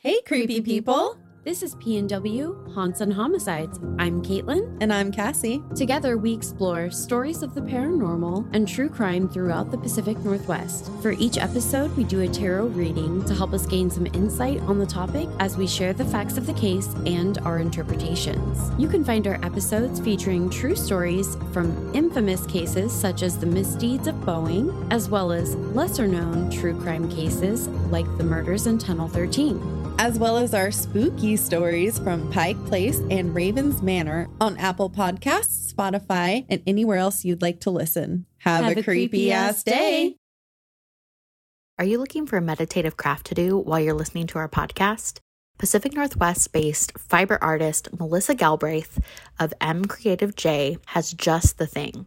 Hey, creepy people! This is PNW Haunts and Homicides. I'm Caitlin. And I'm Cassie. Together, we explore stories of the paranormal and true crime throughout the Pacific Northwest. For each episode, we do a tarot reading to help us gain some insight on the topic as we share the facts of the case and our interpretations. You can find our episodes featuring true stories from infamous cases such as the misdeeds of Boeing, as well as lesser-known true crime cases like the murders in Tunnel 13. As well as our spooky stories from Pike Place and Raven's Manor on Apple Podcasts, Spotify, and anywhere else you'd like to listen. Have a creepy-ass day! Are you looking for a meditative craft to do while you're listening to our podcast? Pacific Northwest-based fiber artist Melissa Galbraith of M Creative J has just the thing.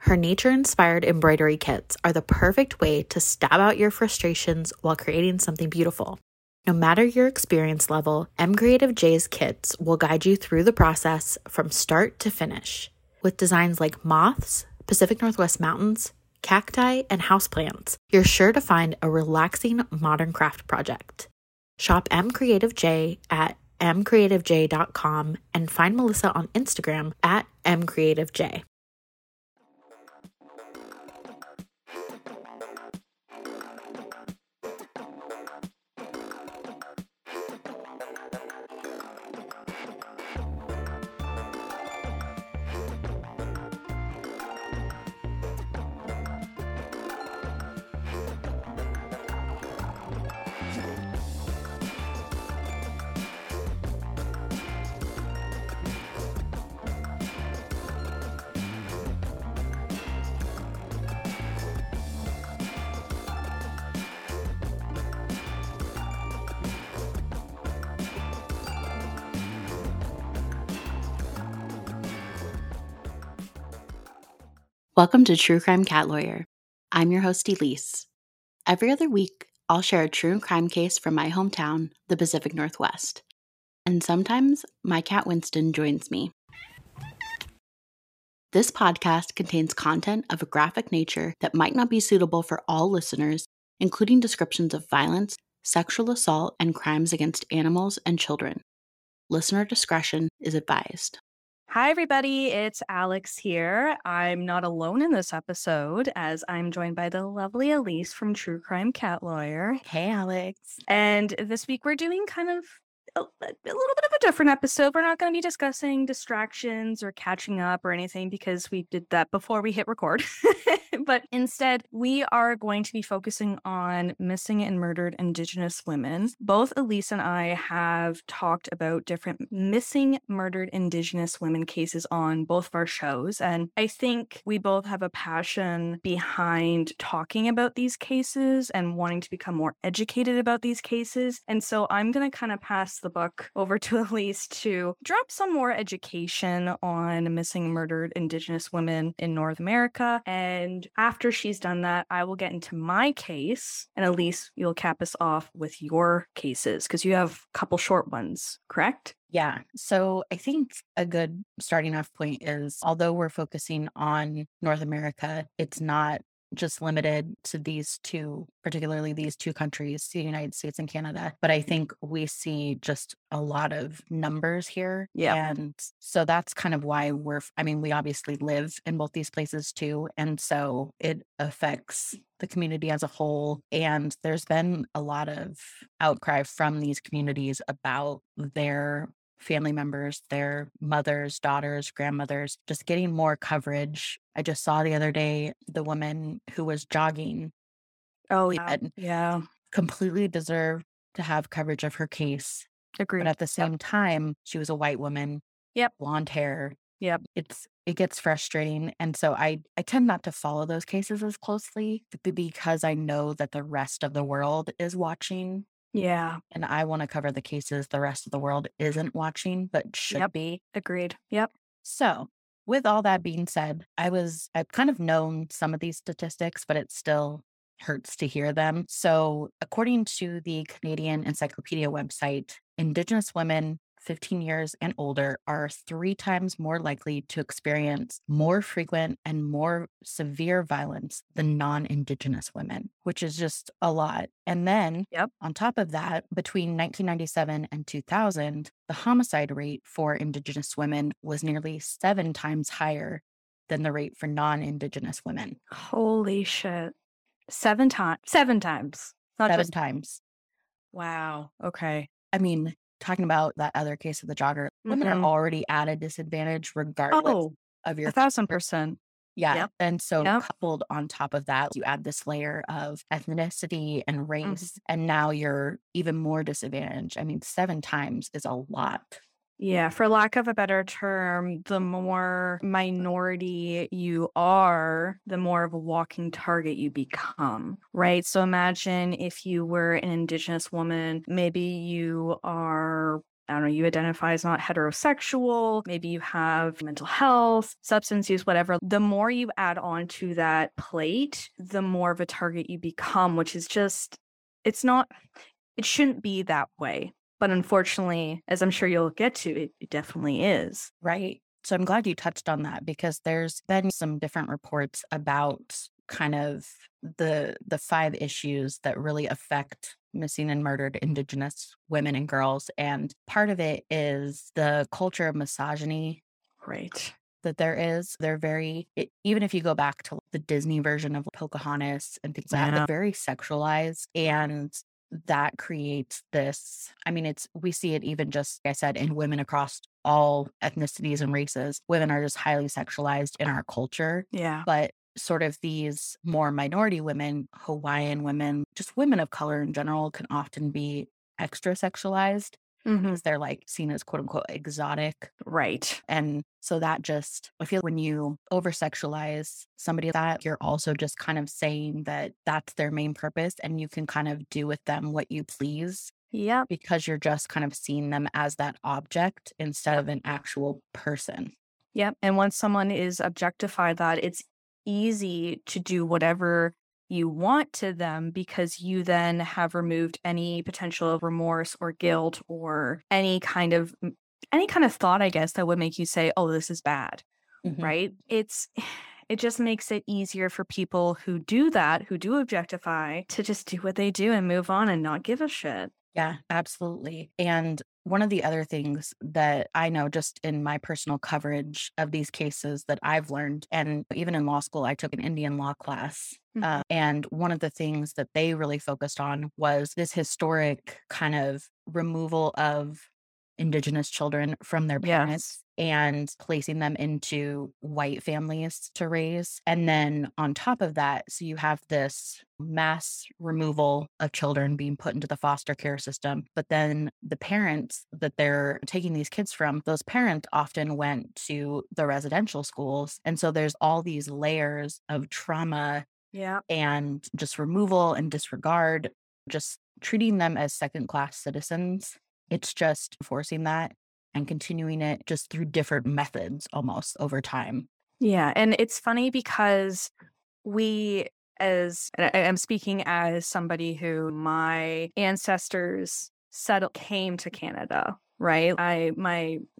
Her nature-inspired embroidery kits are the perfect way to stab out your frustrations while creating something beautiful. No matter your experience level, M Creative J's kits will guide you through the process from start to finish. With designs like moths, Pacific Northwest mountains, cacti, and houseplants, you're sure to find a relaxing modern craft project. Shop M Creative J at mcreativej.com and find Melissa on Instagram at mcreativej. Welcome to True Crime Cat Lawyer. I'm your host, Elise. Every other week, I'll share a true crime case from my hometown, the Pacific Northwest. And sometimes, my cat Winston joins me. This podcast contains content of a graphic nature that might not be suitable for all listeners, including descriptions of violence, sexual assault, and crimes against animals and children. Listener discretion is advised. Hi, everybody. It's Alex here. I'm not alone in this episode as I'm joined by the lovely Elise from True Crime Cat Lawyer. Hey, Alex. And this week we're doing kind of a little bit of a different episode. We're not going to be discussing distractions or catching up or anything because we did that before we hit record. But instead, we are going to be focusing on missing and murdered Indigenous women. Both Elise and I have talked about different missing, murdered Indigenous women cases on both of our shows. And I think we both have a passion behind talking about these cases and wanting to become more educated about these cases. And so I'm going to kind of pass the buck over to Elise to drop some more education on missing, murdered Indigenous women in North America. And after she's done that, I will get into my case, and Elise, you'll cap us off with your cases, because you have a couple short ones, correct? Yeah. So I think a good starting off point is, although we're focusing on North America, it's not just limited to these two, particularly these two countries, the United States and Canada. But I think we see just a lot of numbers here. Yeah. And so that's kind of why we obviously live in both these places too. And so it affects the community as a whole. And there's been a lot of outcry from these communities about their family members, their mothers, daughters, grandmothers, just getting more coverage. I just saw the other day the woman who was jogging. Oh, yeah. Yeah. Completely deserved to have coverage of her case. Agreed. But at the same time, she was a white woman. Yep. Blonde hair. Yep. It gets frustrating. And so I tend not to follow those cases as closely because I know that the rest of the world is watching. Yeah. And I want to cover the cases the rest of the world isn't watching, but should be. Agreed. Yep. So with all that being said, I've kind of known some of these statistics, but it still hurts to hear them. So according to the Canadian Encyclopedia website, Indigenous women 15 years and older are 3 times more likely to experience more frequent and more severe violence than non-Indigenous women, which is just a lot. And then on top of that, between 1997 and 2000, the homicide rate for Indigenous women was nearly 7 times higher than the rate for non-Indigenous women. Holy shit. 7 times. 7 times. Not 7 times. Wow. Okay. I mean, talking about that other case of the jogger, women are already at a disadvantage regardless of your 1,000%. Yeah. Yep. And so coupled on top of that, you add this layer of ethnicity and race, and now you're even more disadvantaged. I mean, 7 times is a lot. Yeah. For lack of a better term, the more minority you are, the more of a walking target you become, right? So imagine if you were an Indigenous woman, maybe you are, I don't know, you identify as not heterosexual, maybe you have mental health, substance use, whatever. The more you add on to that plate, the more of a target you become, which is just, it's not, it shouldn't be that way. But unfortunately, as I'm sure you'll get to, it definitely is. Right. So I'm glad you touched on that, because there's been some different reports about kind of the 5 issues that really affect missing and murdered Indigenous women and girls. And part of it is the culture of misogyny. Right. That there is. They're very, even if you go back to the Disney version of Pocahontas and things like that, they're very sexualized. And that creates this, I mean, it's, we see it even just, like I said, in women across all ethnicities and races. Women are just highly sexualized in our culture. Yeah. But sort of these more minority women, Hawaiian women, just women of color in general, can often be extra sexualized because they're like seen as quote unquote exotic. Right. And so that just, I feel when you over sexualize somebody like that, you're also just kind of saying that that's their main purpose and you can kind of do with them what you please. Yeah. Because you're just kind of seeing them as that object instead of an actual person. Yep. And once someone is objectified, that it's easy to do whatever you want to them, because you then have removed any potential remorse or guilt or any kind of thought, I guess, that would make you say, oh, this is bad, right? It just makes it easier for people who do that, who do objectify, to just do what they do and move on and not give a shit. Yeah, absolutely. And one of the other things that I know just in my personal coverage of these cases that I've learned, and even in law school, I took an Indian law class. And one of the things that they really focused on was this historic kind of removal of Indigenous children from their parents and placing them into white families to raise. And then on top of that, so you have this mass removal of children being put into the foster care system. But then the parents that they're taking these kids from, those parents often went to the residential schools. And so there's all these layers of trauma and just removal and disregard, just treating them as second-class citizens. It's just forcing that and continuing it just through different methods almost over time. Yeah. And it's funny because I'm speaking as somebody who my ancestors came to Canada, right?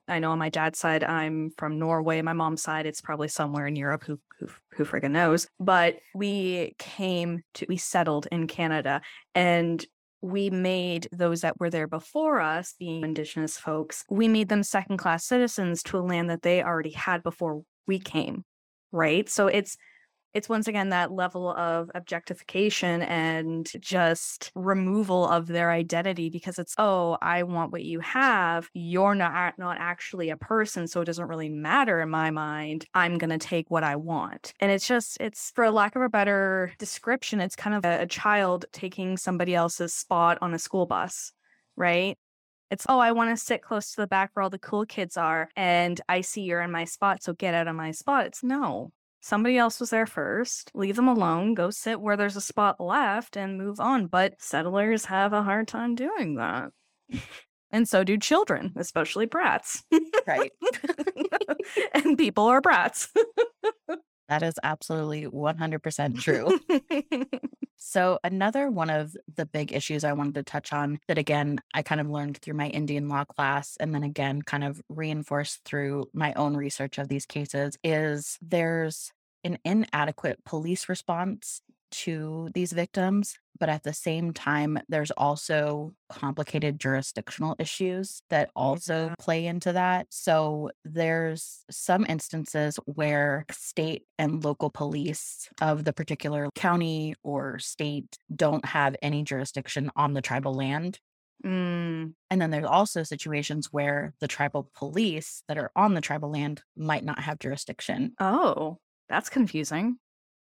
I know on my dad's side, I'm from Norway. My mom's side, it's probably somewhere in Europe. Who friggin' knows? But we settled in Canada, and we made those that were there before us, the Indigenous folks, we made them second-class citizens to a land that they already had before we came, right? So it's once again that level of objectification and just removal of their identity, because it's, oh, I want what you have. You're not actually a person, so it doesn't really matter in my mind. I'm going to take what I want. And it's just, for lack of a better description, it's kind of a child taking somebody else's spot on a school bus, right? It's, oh, I want to sit close to the back where all the cool kids are, and I see you're in my spot, so get out of my spot. It's no. Somebody else was there first. Leave them alone. Go sit where there's a spot left and move on. But settlers have a hard time doing that. And so do children, especially brats. Right. And people are brats. That is absolutely 100% true. So another one of the big issues I wanted to touch on that, again, I kind of learned through my Indian law class and then again kind of reinforced through my own research of these cases, is there's an inadequate police response to these victims. But at the same time, there's also complicated jurisdictional issues that also play into that. So there's some instances where state and local police of the particular county or state don't have any jurisdiction on the tribal land. And then there's also situations where the tribal police that are on the tribal land might not have jurisdiction. Oh, that's confusing.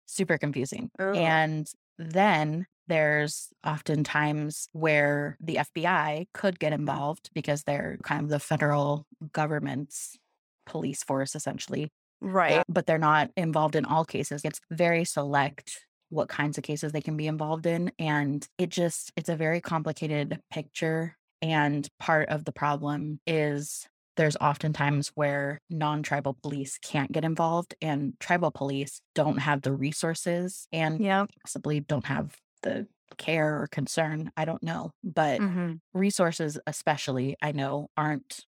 Super confusing. Ugh. And then there's oftentimes where the FBI could get involved because they're kind of the federal government's police force, essentially. Right. But they're not involved in all cases. It's very select what kinds of cases they can be involved in. And it's a very complicated picture. And part of the problem is there's oftentimes where non-tribal police can't get involved and tribal police don't have the resources and possibly don't have the care or concern. I don't know. But resources especially, I know, aren't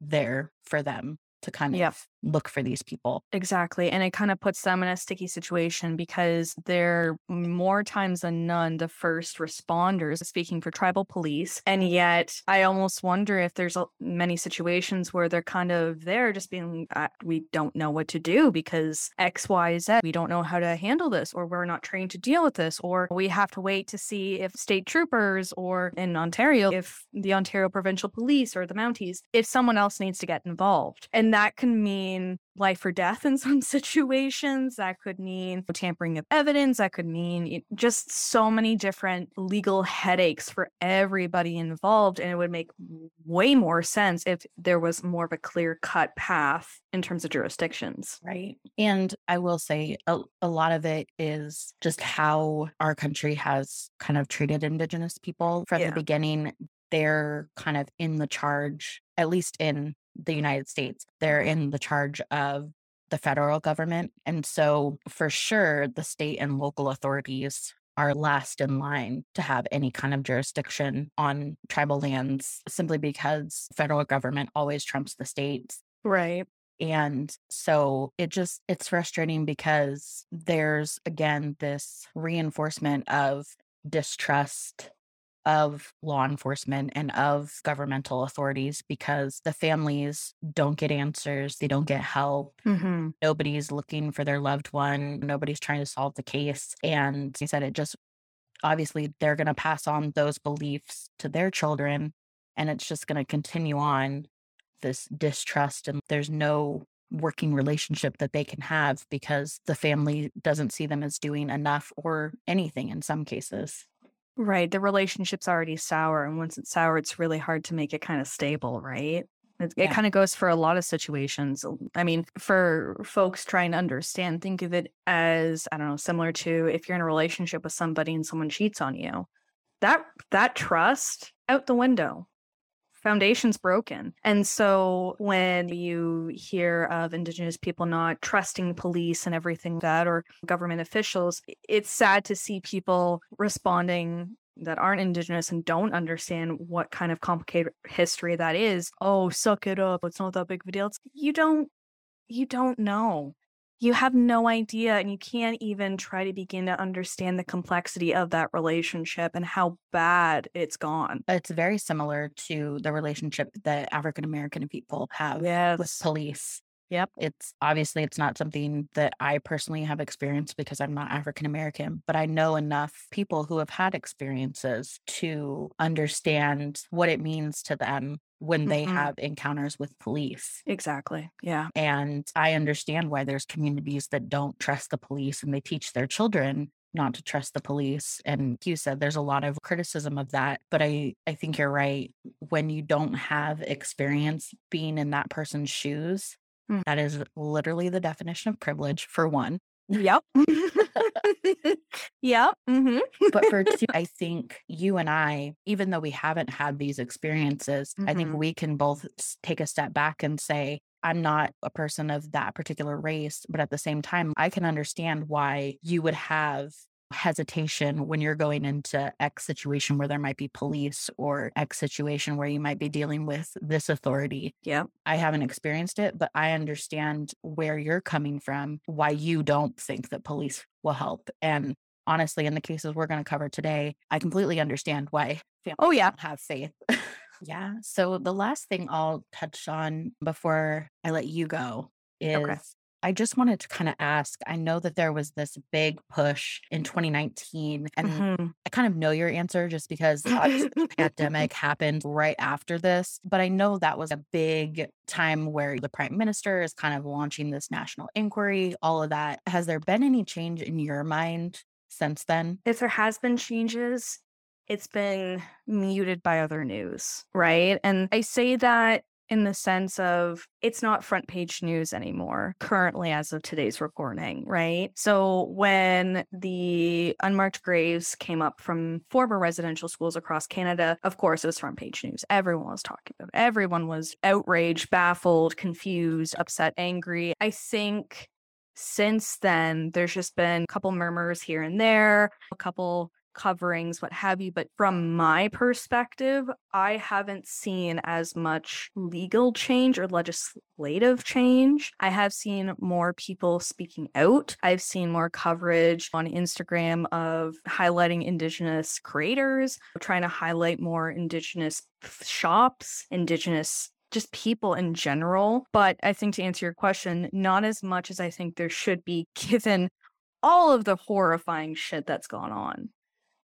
there for them to kind of look for these people. Exactly. And it kind of puts them in a sticky situation because they're more times than none the first responders, speaking for tribal police. And yet I almost wonder if there's many situations where they're kind of there just being, we don't know what to do because X, Y, Z, we don't know how to handle this, or we're not trained to deal with this, or we have to wait to see if state troopers, or in Ontario, if the Ontario Provincial Police or the Mounties, if someone else needs to get involved. And that can mean life or death in some situations. That could mean tampering of evidence. That could mean just so many different legal headaches for everybody involved. And it would make way more sense if there was more of a clear-cut path in terms of jurisdictions. Right. And I will say a lot of it is just how our country has kind of treated Indigenous people from the beginning. They're kind of in the charge, at least in the United States, they're in the charge of the federal government. And so for sure, the state and local authorities are last in line to have any kind of jurisdiction on tribal lands simply because federal government always trumps the states. Right. And so it's frustrating because there's, again, this reinforcement of distrust of law enforcement and of governmental authorities because the families don't get answers. They don't get help. Nobody's looking for their loved one. Nobody's trying to solve the case. And he said it just, obviously, they're going to pass on those beliefs to their children, and it's just going to continue on this distrust, and there's no working relationship that they can have because the family doesn't see them as doing enough or anything in some cases. Right. The relationship's already sour. And once it's sour, it's really hard to make it kind of stable, right? It kind of goes for a lot of situations. I mean, for folks trying to understand, think of it as, I don't know, similar to if you're in a relationship with somebody and someone cheats on you. That trust, out the window. Foundation's broken. And so when you hear of Indigenous people not trusting police and everything like that, or government officials, it's sad to see people responding that aren't Indigenous and don't understand what kind of complicated history that is. Oh, suck it up. It's not that big of a deal. You don't know. You have no idea, and you can't even try to begin to understand the complexity of that relationship and how bad it's gone. It's very similar to the relationship that African American people have with police. Yep. It's not something that I personally have experienced because I'm not African American, but I know enough people who have had experiences to understand what it means to them when they have encounters with police. Exactly. Yeah. And I understand why there's communities that don't trust the police and they teach their children not to trust the police. And you said there's a lot of criticism of that, but I think you're right. When you don't have experience being in that person's shoes, that is literally the definition of privilege, for one. Yep. Yep. Mm-hmm. But for two, I think you and I, even though we haven't had these experiences, I think we can both take a step back and say, I'm not a person of that particular race, but at the same time, I can understand why you would have hesitation when you're going into X situation where there might be police or X situation where you might be dealing with this authority. Yeah. I haven't experienced it, but I understand where you're coming from, why you don't think that police will help. And honestly, in the cases we're going to cover today, I completely understand why families don't have faith. Yeah. So the last thing I'll touch on before I let you go is I just wanted to kind of ask, I know that there was this big push in 2019, and I kind of know your answer just because the pandemic happened right after this, but I know that was a big time where the prime minister is kind of launching this national inquiry, all of that. Has there been any change in your mind since then? If there has been changes, it's been muted by other news, right? And I say that in the sense of it's not front page news anymore, currently as of today's recording, right? So when the unmarked graves came up from former residential schools across Canada, of course, it was front page news. Everyone was talking about it. Everyone was outraged, baffled, confused, upset, angry. I think since then, there's just been a couple murmurs here and there, a couple coverings, what have you. But from my perspective, I haven't seen as much legal change or legislative change. I have seen more people speaking out. I've seen more coverage on Instagram of highlighting Indigenous creators, trying to highlight more Indigenous shops, Indigenous just people in general. But I think to answer your question, not as much as I think there should be given all of the horrifying shit that's gone on.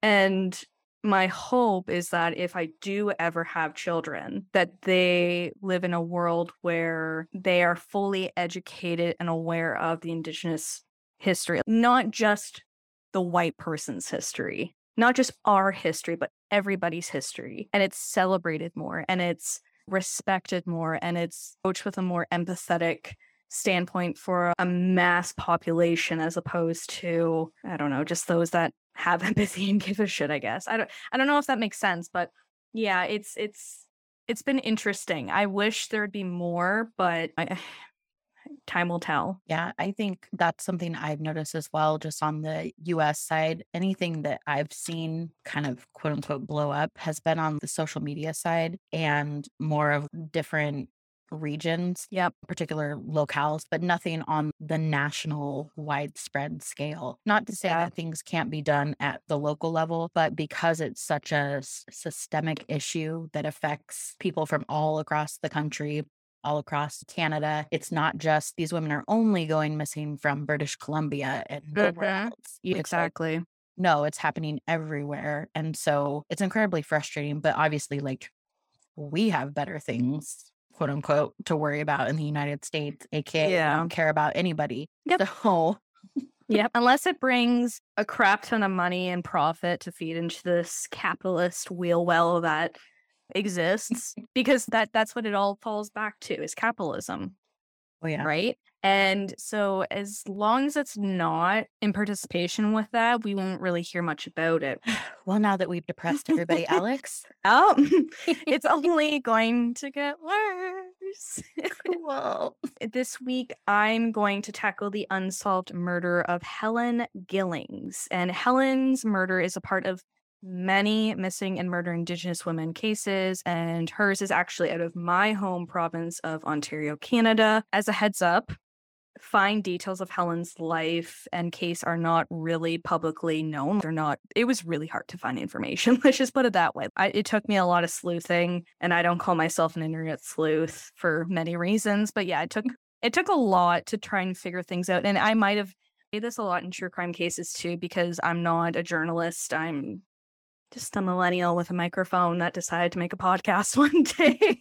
And my hope is that if I do ever have children, that they live in a world where they are fully educated and aware of the Indigenous history, not just the white person's history, not just our history, but everybody's history. And it's celebrated more, and it's respected more, and it's approached with a more empathetic standpoint for a mass population, as opposed to, I don't know, just those that have empathy and give a shit, I guess. I don't know if that makes sense, but yeah, it's been interesting. I wish there'd be more, but time will tell. Yeah, I think that's something I've noticed as well, just on the US side. Anything that I've seen kind of quote unquote blow up has been on the social media side and more of different regions, particular locales, but nothing on the national widespread scale. Not to say that things can't be done at the local level, but because it's such a systemic issue that affects people from all across the country, all across Canada, it's not just these women are only going missing from British Columbia and nowhere else. Exactly. Like, no, it's happening everywhere. And so it's incredibly frustrating, but obviously, like, we have better things, quote unquote, to worry about in the United States, aka I don't care about anybody. So unless it brings a crap ton of money and profit to feed into this capitalist wheel well that exists, because that's what it all falls back to, is capitalism. Right? And so as long as it's not in participation with that, we won't really hear much about it. Well, now that we've depressed everybody, Alex. It's only going to get worse. Well, this week, I'm going to tackle the unsolved murder of Helen Gillings. And Helen's murder is a part of many missing and murdered Indigenous women cases, and hers is actually out of my home province of Ontario, Canada. As a heads up, fine details of Helen's life and case are not really publicly known. It was really hard to find information. Let's just put it that way. It took me a lot of sleuthing, and I don't call myself an internet sleuth for many reasons, but yeah, it took a lot to try and figure things out. And I might have made this a lot in true crime cases too, because I'm not a journalist. I'm just a millennial with a microphone that decided to make a podcast one day.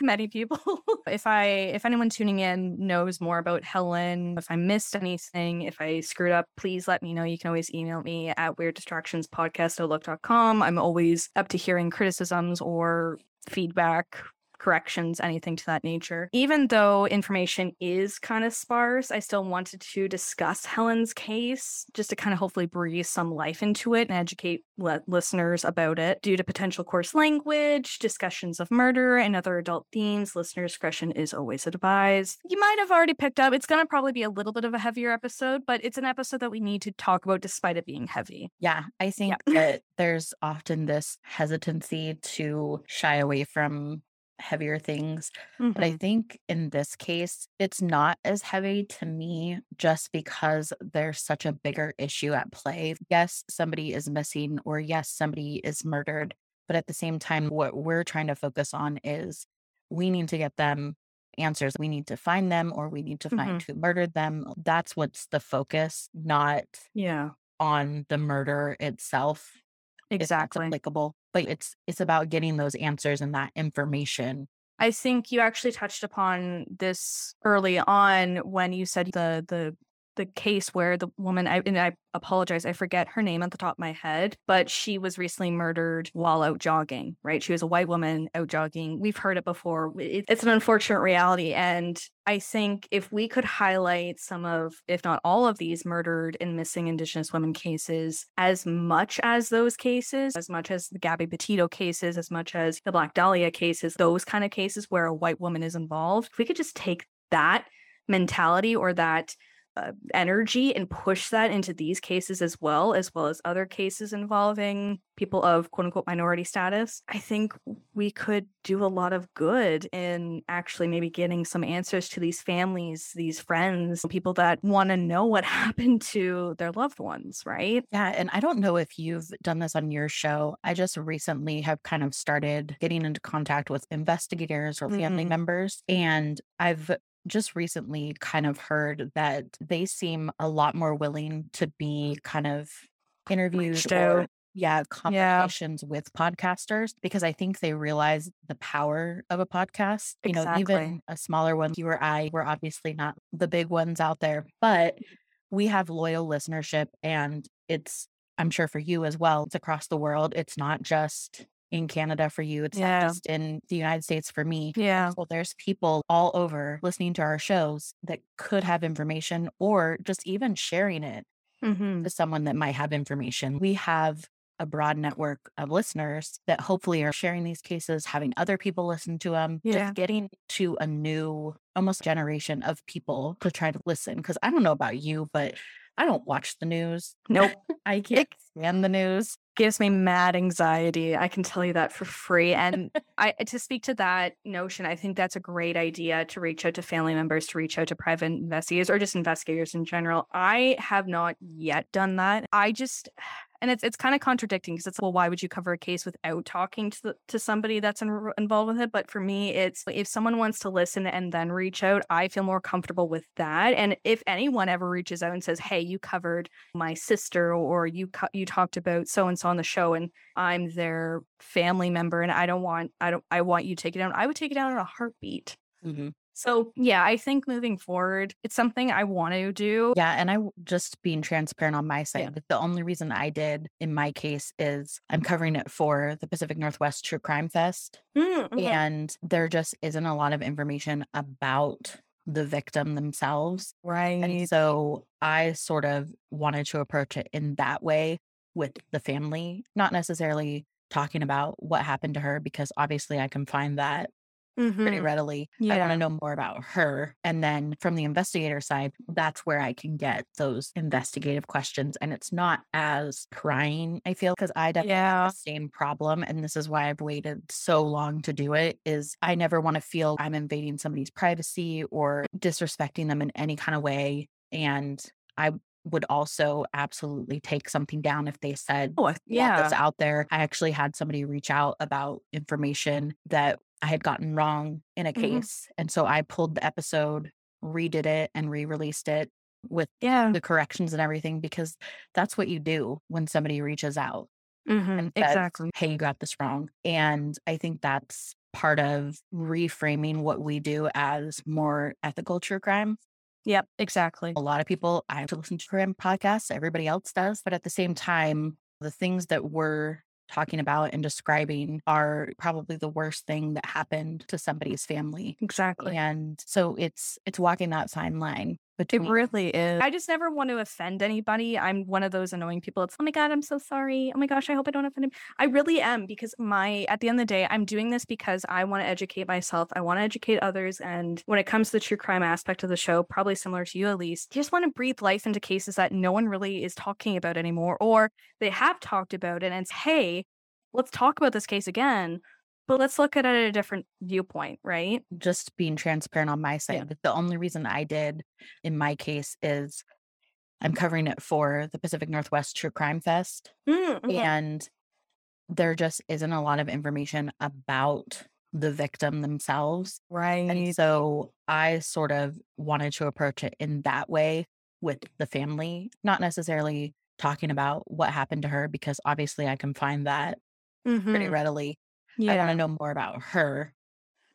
Many people. If anyone tuning in knows more about Helen, if I missed anything, if I screwed up, please let me know. You can always email me at weirddistractionspodcast.com. I'm always up to hearing criticisms or feedback, corrections, anything to that nature. Even though information is kind of sparse, I still wanted to discuss Helen's case just to kind of hopefully breathe some life into it and educate listeners about it. Due to potential coarse language, discussions of murder, and other adult themes, listener discretion is always advised. You might have already picked up, it's going to probably be a little bit of a heavier episode, but it's an episode that we need to talk about despite it being heavy. Yeah, I think that there's often this hesitancy to shy away from heavier things. Mm-hmm. But I think in this case, it's not as heavy to me just because there's such a bigger issue at play. Yes, somebody is missing, or yes, somebody is murdered. But at the same time, what we're trying to focus on is we need to get them answers. We need to find them, or we need to find who murdered them. That's what's the focus, not on the murder itself. Exactly. It's applicable. But it's about getting those answers and that information. I think you actually touched upon this early on when you said the case where the woman, I apologize, I forget her name at the top of my head, but she was recently murdered while out jogging, right? She was a white woman out jogging. We've heard it before. It's an unfortunate reality. And I think if we could highlight some of, if not all of these murdered and missing Indigenous women cases, as much as those cases, as much as the Gabby Petito cases, as much as the Black Dahlia cases, those kind of cases where a white woman is involved, if we could just take that mentality or that energy and push that into these cases as well as other cases involving people of quote-unquote minority status, I think we could do a lot of good in actually maybe getting some answers to these families, these friends, people that want to know what happened to their loved ones, right? Yeah, and I don't know if you've done this on your show. I just recently have kind of started getting into contact with investigators or family members, and I've just recently kind of heard that they seem a lot more willing to be kind of interviewed or conversations with podcasters, because I think they realize the power of a podcast. Exactly. You know, even a smaller one, you or I, we're obviously not the big ones out there, but we have loyal listenership, and it's, I'm sure for you as well, it's across the world. It's not just in Canada for you. It's not just in the United States for me. Yeah. Well, there's people all over listening to our shows that could have information, or just even sharing it to someone that might have information. We have a broad network of listeners that hopefully are sharing these cases, having other people listen to them, just getting to a new almost generation of people to try to listen. Because I don't know about you, but I don't watch the news. Nope. I can't stand the news. Gives me mad anxiety. I can tell you that for free. And to speak to that notion, I think that's a great idea to reach out to family members, to reach out to private investigators, or just investigators in general. I have not yet done that. And it's kind of contradicting, because it's, well, why would you cover a case without talking to somebody that's involved with it? But for me, it's if someone wants to listen and then reach out, I feel more comfortable with that. And if anyone ever reaches out and says, hey, you covered my sister, or you talked about so-and-so on the show, and I'm their family member, and I want you to take it down, I would take it down in a heartbeat. Mm-hmm. So, yeah, I think moving forward, it's something I want to do. Yeah, and I just being transparent on my side. Yeah. The only reason I did in my case is I'm covering it for the Pacific Northwest True Crime Fest. Mm-hmm. And there just isn't a lot of information about the victim themselves. Right. And so I sort of wanted to approach it in that way with the family, not necessarily talking about what happened to her, because obviously I can find that pretty readily. Yeah. I want to know more about her. And then from the investigator side, that's where I can get those investigative questions. And it's not as prying, I feel, because I definitely have the same problem. And this is why I've waited so long to do it, is I never want to feel I'm invading somebody's privacy or disrespecting them in any kind of way. And I would also absolutely take something down if they said, that's out there. I actually had somebody reach out about information that I had gotten wrong in a case. Mm-hmm. And so I pulled the episode, redid it, and re-released it with the corrections and everything, because that's what you do when somebody reaches out. Mm-hmm. And says, exactly. Hey, you got this wrong. And I think that's part of reframing what we do as more ethical true crime. Yep, exactly. A lot of people, I have to listen to crime podcasts, everybody else does. But at the same time, the things that we're talking about and describing are probably the worst thing that happened to somebody's family. Exactly. And so it's walking that fine line. But it really is. I just never want to offend anybody. I'm one of those annoying people. It's, oh my God, I'm so sorry. Oh my gosh, I hope I don't offend him. I really am, because at the end of the day, I'm doing this because I want to educate myself. I want to educate others. And when it comes to the true crime aspect of the show, probably similar to you, Elise, you just want to breathe life into cases that no one really is talking about anymore, or they have talked about it and it's, hey, let's talk about this case again. But let's look at it at a different viewpoint, right? Just being transparent on my side. Yeah. The only reason I did in my case is I'm covering it for the Pacific Northwest True Crime Fest. Mm-hmm. And there just isn't a lot of information about the victim themselves. Right. And so I sort of wanted to approach it in that way with the family, not necessarily talking about what happened to her, because obviously I can find that pretty readily. Yeah. I want to know more about her.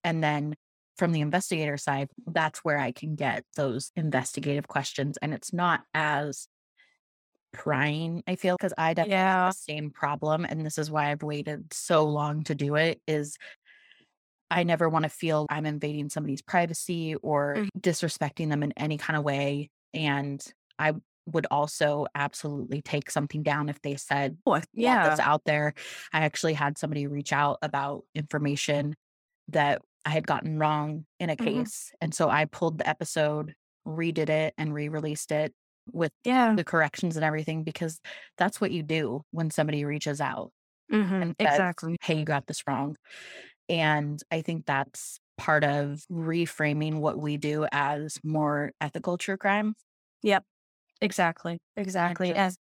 And then from the investigator side, that's where I can get those investigative questions. And it's not as prying, I feel, because I definitely have the same problem. And this is why I've waited so long to do it, is I never want to feel I'm invading somebody's privacy or disrespecting them in any kind of way. And I would also absolutely take something down if they said, oh, yeah, that's out there. I actually had somebody reach out about information that I had gotten wrong in a case. And so I pulled the episode, redid it, and re-released it with the corrections and everything, because that's what you do when somebody reaches out and says, hey, you got this wrong. And I think that's part of reframing what we do as more ethical true crime. Yep. Exactly. Just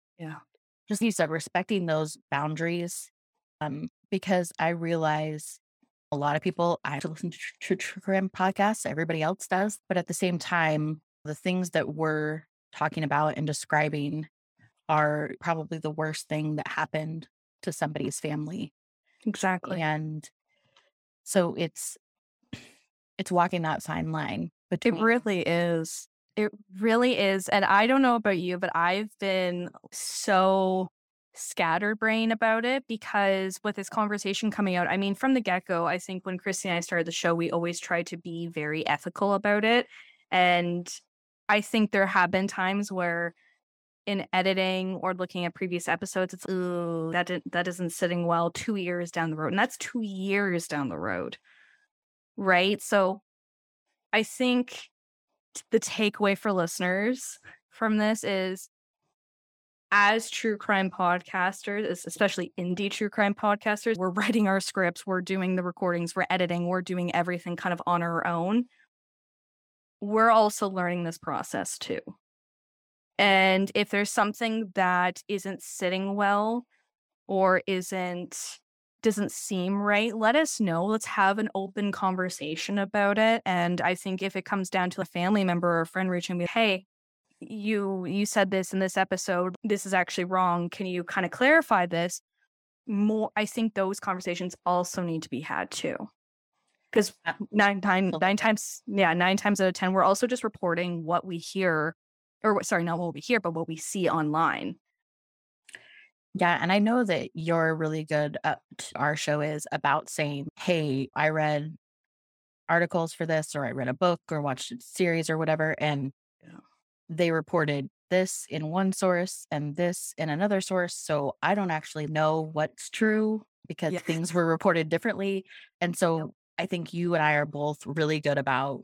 you said, respecting those boundaries, because I realize a lot of people, I have to listen to true crime podcasts, everybody else does. But at the same time, the things that we're talking about and describing are probably the worst thing that happened to somebody's family. Exactly. And so it's walking that fine line. But it really is. It really is. And I don't know about you, but I've been so scatterbrained about it, because with this conversation coming out, I mean, from the get-go, I think when Christy and I started the show, we always tried to be very ethical about it. And I think there have been times where in editing or looking at previous episodes, it's, ooh, that isn't sitting well 2 years down the road. And that's 2 years down the road, right? So I think the takeaway for listeners from this is, as true crime podcasters, especially indie true crime podcasters, we're writing our scripts, we're doing the recordings, we're editing, we're doing everything kind of on our own. We're also learning this process too. And if there's something that isn't sitting well or doesn't seem right, let us know. Let's have an open conversation about it. And I think if it comes down to a family member or a friend reaching me, hey, you said this in this episode, this is actually wrong, can you kind of clarify this more? I think those conversations also need to be had too, because nine times out of ten we're also just reporting what we hear, or sorry, not what we hear, but what we see online. Yeah. And I know that you're really good at, our show is about saying, hey, I read articles for this, or I read a book or watched a series or whatever, and they reported this in one source and this in another source. So I don't actually know what's true, because things were reported differently. And so I think you and I are both really good about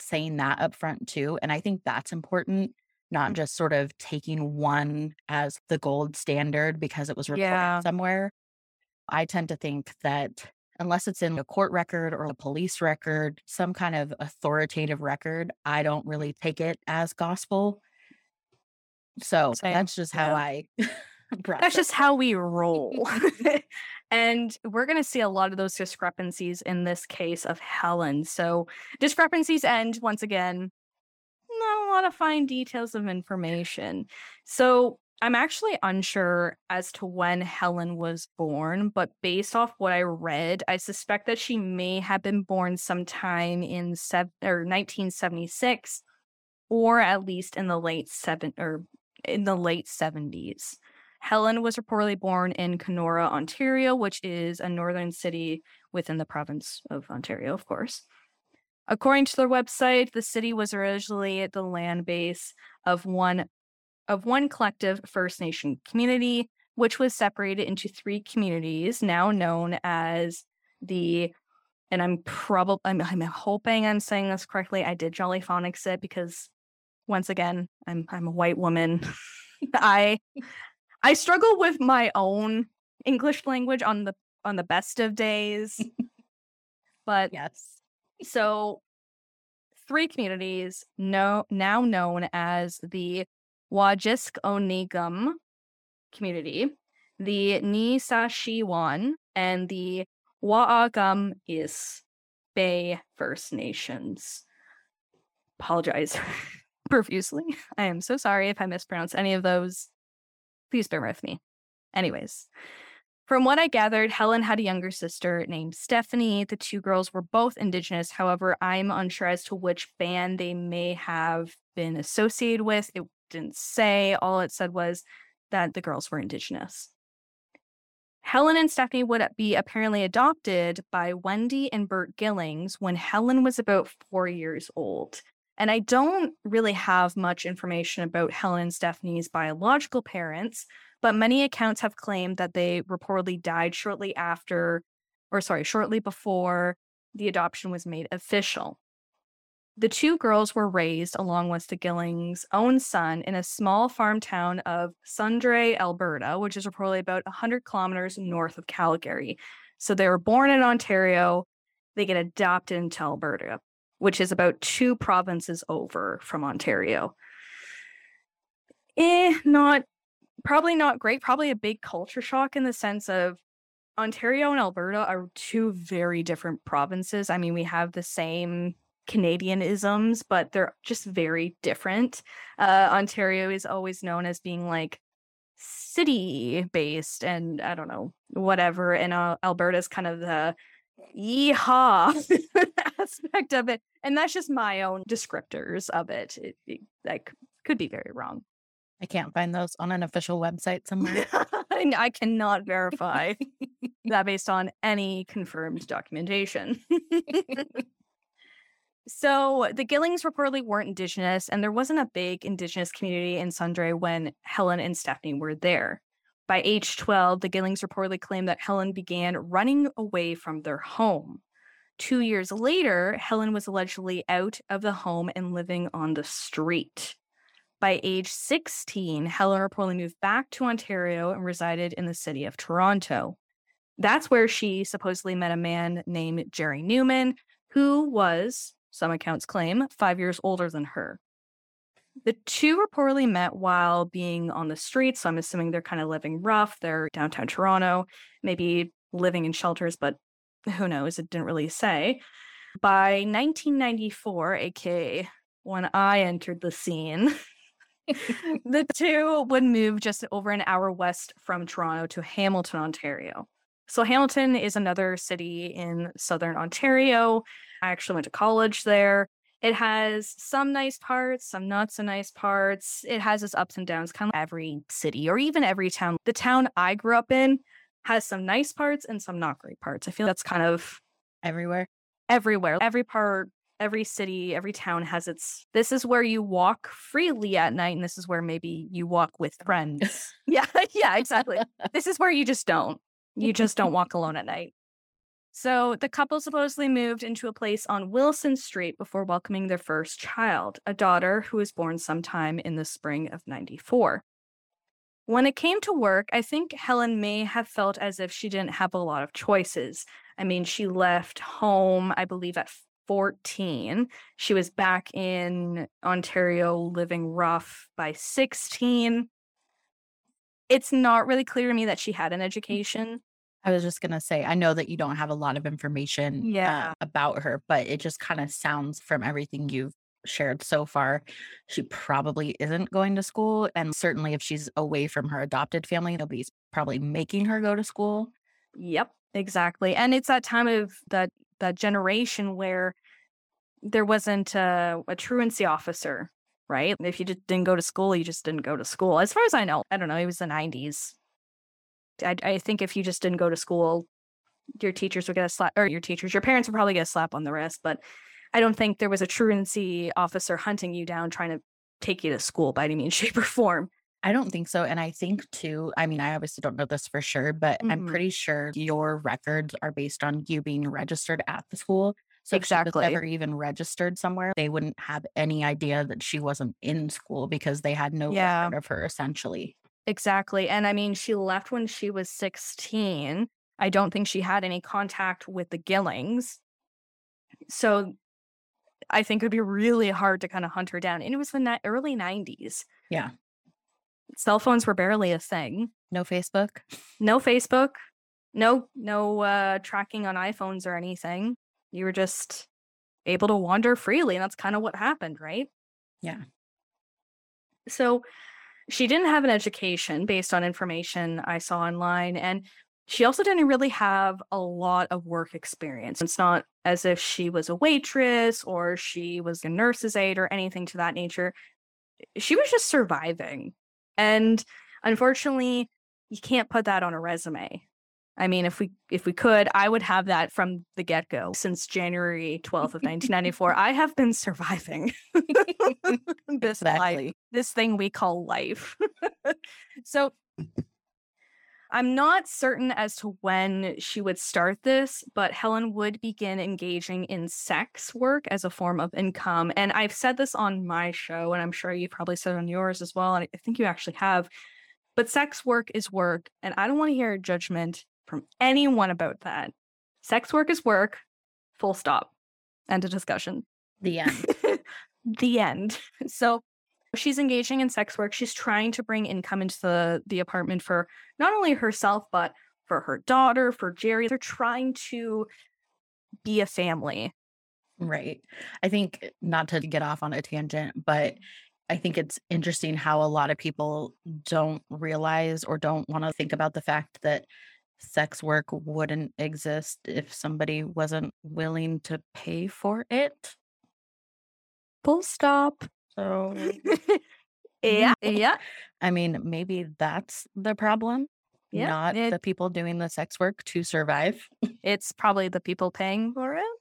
saying that up front too. And I think that's important. Not just sort of taking one as the gold standard because it was reported somewhere. I tend to think that unless it's in a court record or a police record, some kind of authoritative record, I don't really take it as gospel. So that's just how I... That's just how we roll. And we're going to see a lot of those discrepancies in this case of Helen. So discrepancies end, once again, not a lot of fine details of information. So I'm actually unsure as to when Helen was born, but based off what I read, I suspect that she may have been born sometime in 1976, or at least in the late 70s. Helen was reportedly born in Kenora, Ontario, which is a northern city within the province of Ontario, of course. According to their website, the city was originally the land base of one collective First Nation community, which was separated into three communities now known as the, and I'm hoping I'm saying this correctly. I did Jolly Phonics it because once again, I'm a white woman. I struggle with my own English language on the best of days. But yes. So three communities now known as the Wajisk Onegum community, the Ni Sashiwan, and the Waagum Is Bay First Nations. Apologize profusely. I am so sorry if I mispronounce any of those. Please bear with me. Anyways, from what I gathered, Helen had a younger sister named Stephanie. The two girls were both Indigenous. However, I'm unsure as to which band they may have been associated with. It didn't say. All it said was that the girls were Indigenous. Helen and Stephanie would be apparently adopted by Wendy and Bert Gillings when Helen was about 4 years old. And I don't really have much information about Helen and Stephanie's biological parents, but many accounts have claimed that they reportedly died shortly before the adoption was made official. The two girls were raised along with the Gillings' own son in a small farm town of Sundre, Alberta, which is reportedly about 100 kilometers north of Calgary. So they were born in Ontario. They get adopted into Alberta, which is about two provinces over from Ontario. Probably not great, probably a big culture shock in the sense of Ontario and Alberta are two very different provinces. I mean, we have the same Canadianisms, but they're just very different. Ontario is always known as being like city-based and I don't know, whatever. And Alberta's kind of the yeehaw aspect of it. And that's just my own descriptors of it. It like could be very wrong. I can't find those on an official website somewhere. I cannot verify that based on any confirmed documentation. So the Gillings reportedly weren't Indigenous, and there wasn't a big Indigenous community in Sundre when Helen and Stephanie were there. By age 12, the Gillings reportedly claimed that Helen began running away from their home. 2 years later, Helen was allegedly out of the home and living on the street. By age 16, Helen reportedly moved back to Ontario and resided in the city of Toronto. That's where she supposedly met a man named Jerry Newman, who was, some accounts claim, 5 years older than her. The two reportedly met while being on the street, so I'm assuming they're kind of living rough. They're downtown Toronto, maybe living in shelters, but who knows? It didn't really say. By 1994, aka when I entered the scene... the two would move just over an hour west from Toronto to Hamilton, Ontario. So Hamilton is another city in southern Ontario. I actually went to college there. It has some nice parts, some not so nice parts. It has its ups and downs, kind of like every city or even every town. The town I grew up in has some nice parts and some not great parts. I feel that's kind of everywhere. Every part. Every city, every town has its, this is where you walk freely at night, and this is where maybe you walk with friends. Yeah, exactly. This is where you just don't walk alone at night. So the couple supposedly moved into a place on Wilson Street before welcoming their first child, a daughter who was born sometime in the spring of 1994. When it came to work, I think Helen may have felt as if she didn't have a lot of choices. I mean, she left home, I believe, at 14. She was back in Ontario living rough by 16. It's not really clear to me that she had an education. I was just going to say, I know that you don't have a lot of information about her, but it just kind of sounds from everything you've shared so far, she probably isn't going to school. And certainly if she's away from her adopted family, nobody's probably making her go to school. Yep, exactly. And it's that time of that generation where there wasn't a truancy officer, right? If you just didn't go to school, you just didn't go to school. As far as I know, I don't know, it was the 90s. I think if you just didn't go to school, your teachers would get a slap, or your parents would probably get a slap on the wrist, but I don't think there was a truancy officer hunting you down trying to take you to school by any means, shape, or form. I don't think so. And I think too, I mean, I obviously don't know this for sure, but I'm pretty sure your records are based on you being registered at the school. So exactly. If she was ever even registered somewhere, they wouldn't have any idea that she wasn't in school because they had no record of her, essentially. Exactly. And I mean, she left when she was 16. I don't think she had any contact with the Gillings. So I think it would be really hard to kind of hunt her down. And it was in the early 90s. Yeah. Cell phones were barely a thing. No Facebook. No tracking on iPhones or anything. You were just able to wander freely. And that's kind of what happened, right? Yeah. So she didn't have an education based on information I saw online. And she also didn't really have a lot of work experience. It's not as if she was a waitress or she was a nurse's aide or anything to that nature. She was just surviving. And unfortunately, you can't put that on a resume. I mean, if we could, I would have that from the get-go. Since January 12th of 1994, I have been surviving this life, this thing we call life. So I'm not certain as to when she would start this, but Helen would begin engaging in sex work as a form of income. And I've said this on my show, and I'm sure you probably said it on yours as well, and I think you actually have. But sex work is work, and I don't want to hear a judgment from anyone about that. Sex work is work, full stop. End of discussion. The end. The end. So she's engaging in sex work. She's trying to bring income into the apartment for not only herself, but for her daughter, for Jerry. They're trying to be a family. Right. I think, not to get off on a tangent, but I think it's interesting how a lot of people don't realize or don't want to think about the fact that sex work wouldn't exist if somebody wasn't willing to pay for it. Full stop. So, yeah. I mean, maybe that's the problem, the people doing the sex work to survive. It's probably the people paying for it,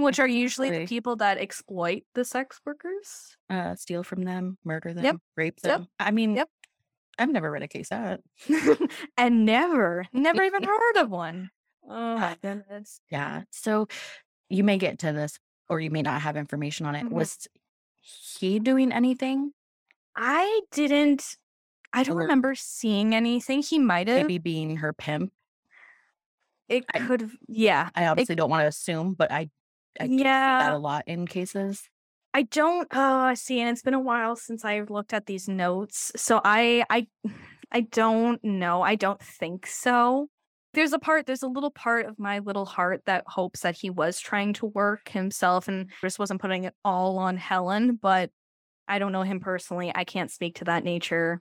which are usually the people that exploit the sex workers. Steal from them, murder them, rape them. Yep. I mean, I've never read a case of that. And never even heard of one. Oh, my goodness. Yeah. So you may get to this, or you may not have information on it. Mm-hmm. Was he doing anything? I don't remember seeing anything. He might have. Maybe being her pimp. It could have, yeah. I obviously don't want to assume, but I get that a lot in cases. I don't, I see, and it's been a while since I've looked at these notes, so I don't know. I don't think so. There's a little part of my little heart that hopes that he was trying to work himself and just wasn't putting it all on Helen, but I don't know him personally. I can't speak to that nature.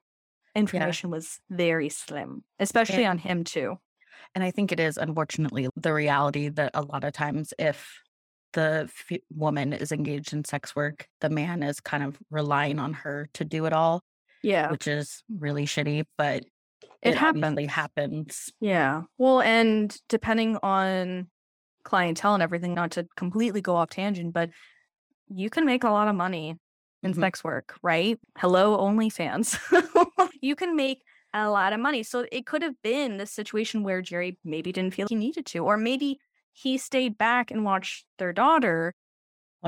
Information was very slim, especially on him too. And I think it is, unfortunately, the reality that a lot of times if the woman is engaged in sex work, the man is kind of relying on her to do it all. Yeah. Which is really shitty, but it happens. Yeah. Well, and depending on clientele and everything, not to completely go off tangent, but you can make a lot of money in sex work, right? Hello, OnlyFans. You can make a lot of money. So it could have been this situation where Jerry maybe didn't feel he needed to, or maybe he stayed back and watched their daughter.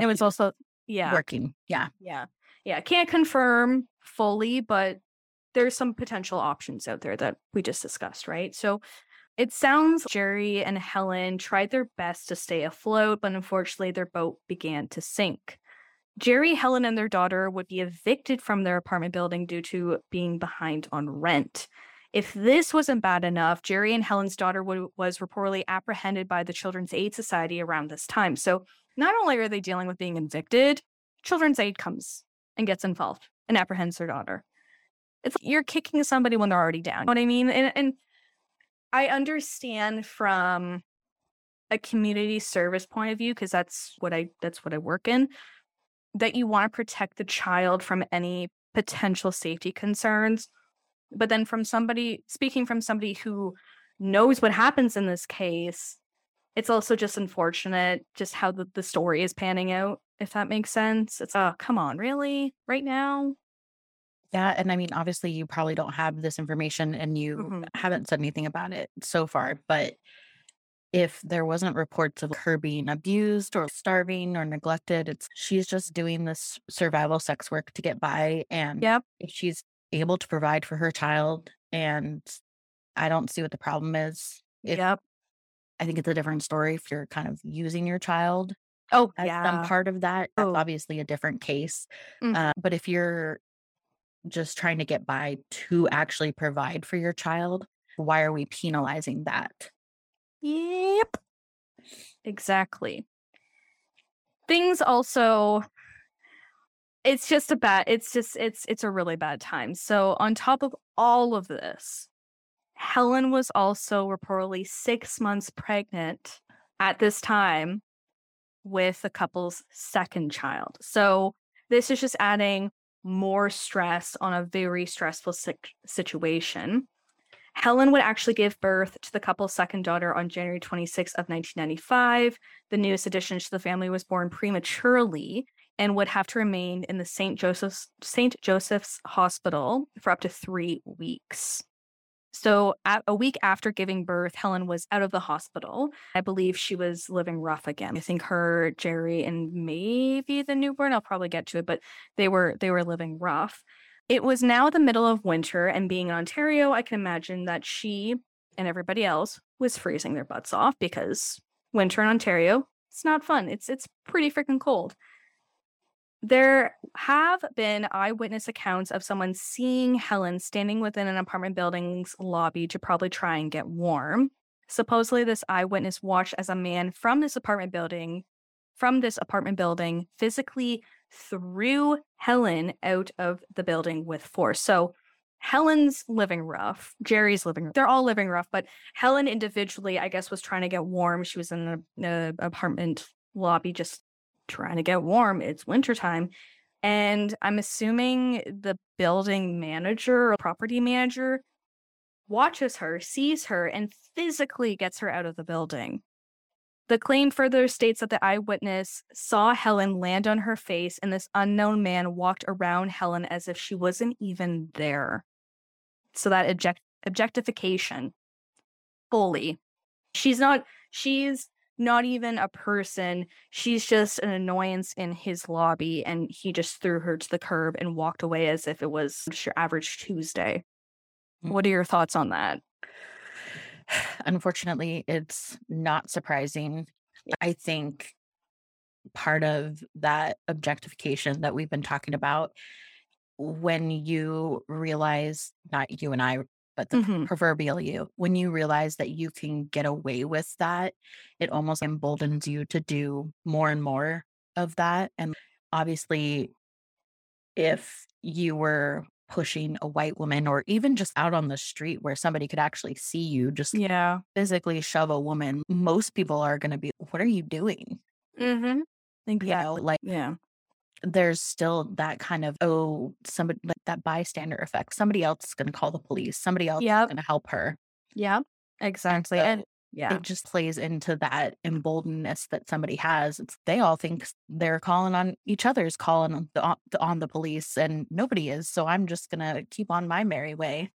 It was also, working. Yeah. Yeah. Yeah. Can't confirm fully, but there's some potential options out there that we just discussed, right? So it sounds Jerry and Helen tried their best to stay afloat, but unfortunately their boat began to sink. Jerry, Helen, and their daughter would be evicted from their apartment building due to being behind on rent. If this wasn't bad enough, Jerry and Helen's daughter was reportedly apprehended by the Children's Aid Society around this time. So not only are they dealing with being evicted, Children's Aid comes and gets involved and apprehends their daughter. It's like you're kicking somebody when they're already down. You know what I mean? And I understand from a community service point of view, because that's what I work in. that you want to protect the child from any potential safety concerns. But then from somebody, speaking from somebody who knows what happens in this case, it's also just unfortunate just how the story is panning out, if that makes sense. It's, oh, come on, really? Right now? Yeah, and I mean, obviously, you probably don't have this information and you haven't said anything about it so far, but if there wasn't reports of her being abused or starving or neglected, she's just doing this survival sex work to get by. And if she's able to provide for her child, and I don't see what the problem is. I think it's a different story if you're kind of using your child. Oh, yeah. Some part of that, that's obviously a different case. But if you're just trying to get by to actually provide for your child, why are we penalizing that? Yep. Exactly. Things also, it's a really bad time. So on top of all of this, Helen was also reportedly 6 months pregnant at this time with the couple's second child. So this is just adding more stress on a very stressful situation. Helen would actually give birth to the couple's second daughter on January 26th of 1995. The newest addition to the family was born prematurely and would have to remain in the Saint Joseph's Hospital for up to 3 weeks. So at a week after giving birth, Helen was out of the hospital. I believe she was living rough again. I think her, Jerry, and maybe the newborn, I'll probably get to it, but they were living rough. It was now the middle of winter, and being in Ontario, I can imagine that she and everybody else was freezing their butts off, because winter in Ontario, it's not fun. It's pretty freaking cold. There have been eyewitness accounts of someone seeing Helen standing within an apartment building's lobby to probably try and get warm. Supposedly, this eyewitness watched as a man from this apartment building physically threw Helen out of the building with force. So Helen's living rough, Jerry's living rough, they're all living rough, but Helen individually, I guess, was trying to get warm. She was in an apartment lobby just trying to get warm. It's wintertime. And I'm assuming the building manager or property manager watches her, sees her, and physically gets her out of the building. The claim further states that the eyewitness saw Helen land on her face, and this unknown man walked around Helen as if she wasn't even there. So that objectification, fully. She's not even a person. She's just an annoyance in his lobby, and he just threw her to the curb and walked away as if it was just your average Tuesday. What are your thoughts on that? Unfortunately, it's not surprising. I think part of that objectification that we've been talking about, when you realize, not you and I, but the proverbial you, when you realize that you can get away with that, it almost emboldens you to do more and more of that. And obviously, if you were pushing a white woman, or even just out on the street where somebody could actually see you, just physically shove a woman, most people are going to be, what are you doing? There's still that kind of, oh, somebody, like that bystander effect. Somebody else is going to call the police. Somebody else is going to help her. Yeah, exactly. And it just plays into that emboldenedness that somebody has. They all think they're calling on each other's, calling on the police, and nobody is. So I'm just going to keep on my merry way.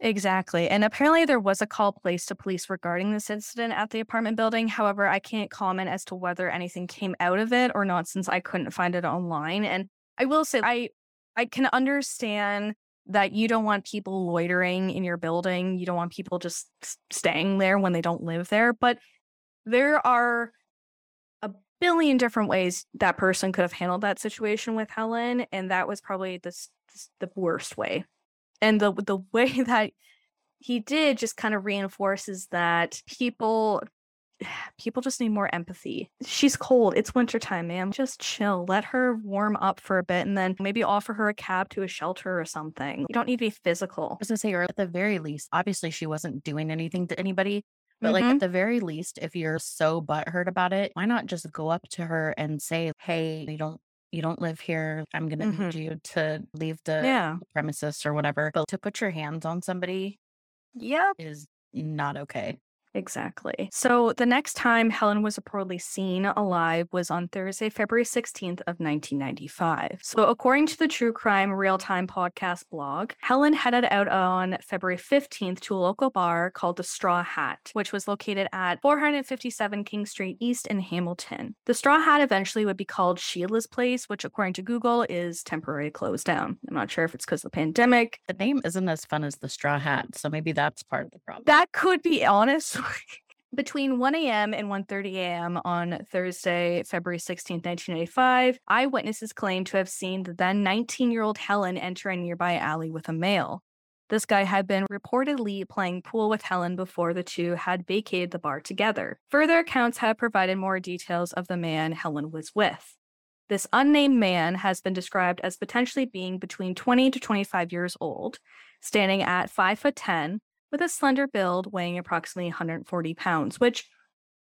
Exactly. And apparently there was a call placed to police regarding this incident at the apartment building. However, I can't comment as to whether anything came out of it or not, since I couldn't find it online. And I will say, I can understand that you don't want people loitering in your building. You don't want people just staying there when they don't live there. But there are a billion different ways that person could have handled that situation with Helen. And that was probably the worst way. And the way that he did just kind of reinforces that people just need more empathy. She's cold. It's wintertime, ma'am. Just chill. Let her warm up for a bit, and then maybe offer her a cab to a shelter or something. You don't need to be physical. I was going to say, or at the very least, obviously she wasn't doing anything to anybody, but like at the very least, if you're so butthurt about it, why not just go up to her and say, hey, you don't you don't live here. I'm going to need you to leave the premises or whatever. But to put your hands on somebody is not okay. Exactly. So the next time Helen was reportedly seen alive was on Thursday, February 16th of 1995. So according to the True Crime Real Time podcast blog, Helen headed out on February 15th to a local bar called The Straw Hat, which was located at 457 King Street East in Hamilton. The Straw Hat eventually would be called Sheila's Place, which according to Google is temporarily closed down. I'm not sure if it's because of the pandemic. The name isn't as fun as The Straw Hat, so maybe that's part of the problem. That could be honest. Between 1 a.m. and 1:30 a.m. on Thursday, February 16, 1995, eyewitnesses claimed to have seen the then 19-year-old Helen enter a nearby alley with a male. This guy had been reportedly playing pool with Helen before the two had vacated the bar together. Further accounts have provided more details of the man Helen was with. This unnamed man has been described as potentially being between 20 to 25 years old, standing at 5'10", with a slender build weighing approximately 140 pounds, which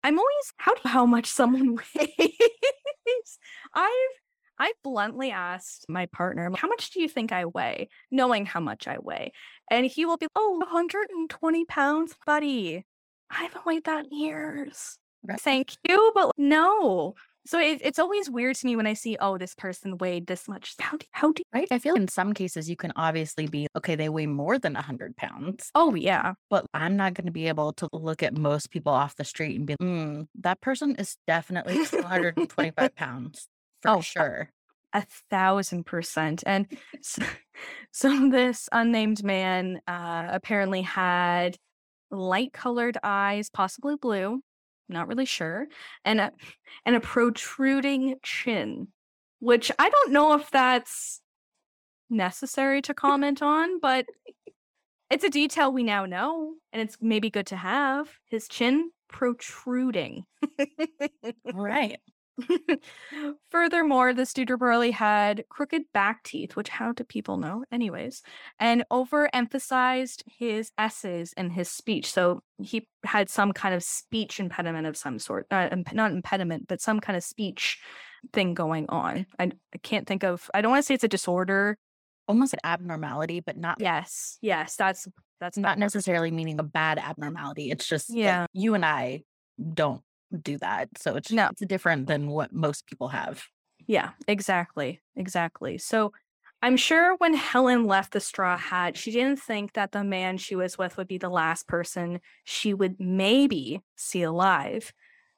I'm always, how much someone weighs? I bluntly asked my partner, how much do you think I weigh? Knowing how much I weigh. And he will be, 120 pounds, buddy. I haven't weighed that in years. Right. Thank you, but no. So it's always weird to me when I see, this person weighed this much. How do right? I feel in some cases you can obviously be, they weigh more than 100 pounds. Oh, yeah. But I'm not going to be able to look at most people off the street and be, that person is definitely 225 pounds. For sure. 1,000%. And so this unnamed man apparently had light-colored eyes, possibly blue. Not really sure, and a protruding chin, which I don't know if that's necessary to comment on, but it's a detail we now know, and it's maybe good to have his chin protruding. Right. Furthermore, this dude probably had crooked back teeth, which how do people know? Anyways, and overemphasized his S's in his speech. So he had some kind of speech impediment of some sort. Not impediment, but some kind of speech thing going on. I can't think of, I don't want to say it's a disorder. Almost an abnormality, but not. Yes, that's not necessarily meaning a bad abnormality. It's just like, you and I don't do that. So it's different than what most people have. Yeah, exactly. So I'm sure when Helen left the Straw Hat, she didn't think that the man she was with would be the last person she would maybe see alive.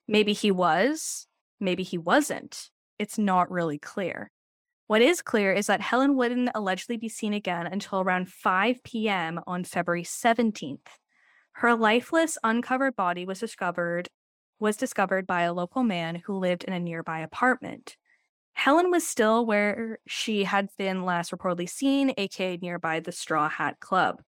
Maybe he was, maybe he wasn't. It's not really clear. What is clear is that Helen wouldn't allegedly be seen again until around 5 p.m. on February 17th. Her lifeless, uncovered body was discovered by a local man who lived in a nearby apartment. Helen was still where she had been last reportedly seen, aka nearby the Straw Hat Club.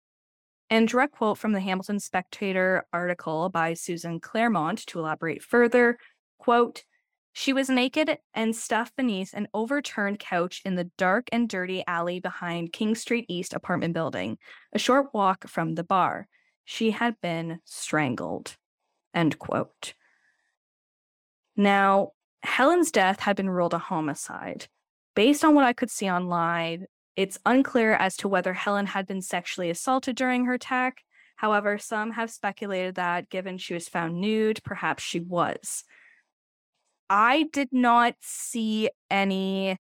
And direct quote from the Hamilton Spectator article by Susan Claremont to elaborate further, quote, "She was naked and stuffed beneath an overturned couch in the dark and dirty alley behind King Street East apartment building, a short walk from the bar. She had been strangled," end quote. Now, Helen's death had been ruled a homicide. Based on what I could see online, it's unclear as to whether Helen had been sexually assaulted during her attack. However, some have speculated that, given she was found nude, perhaps she was. I did not see any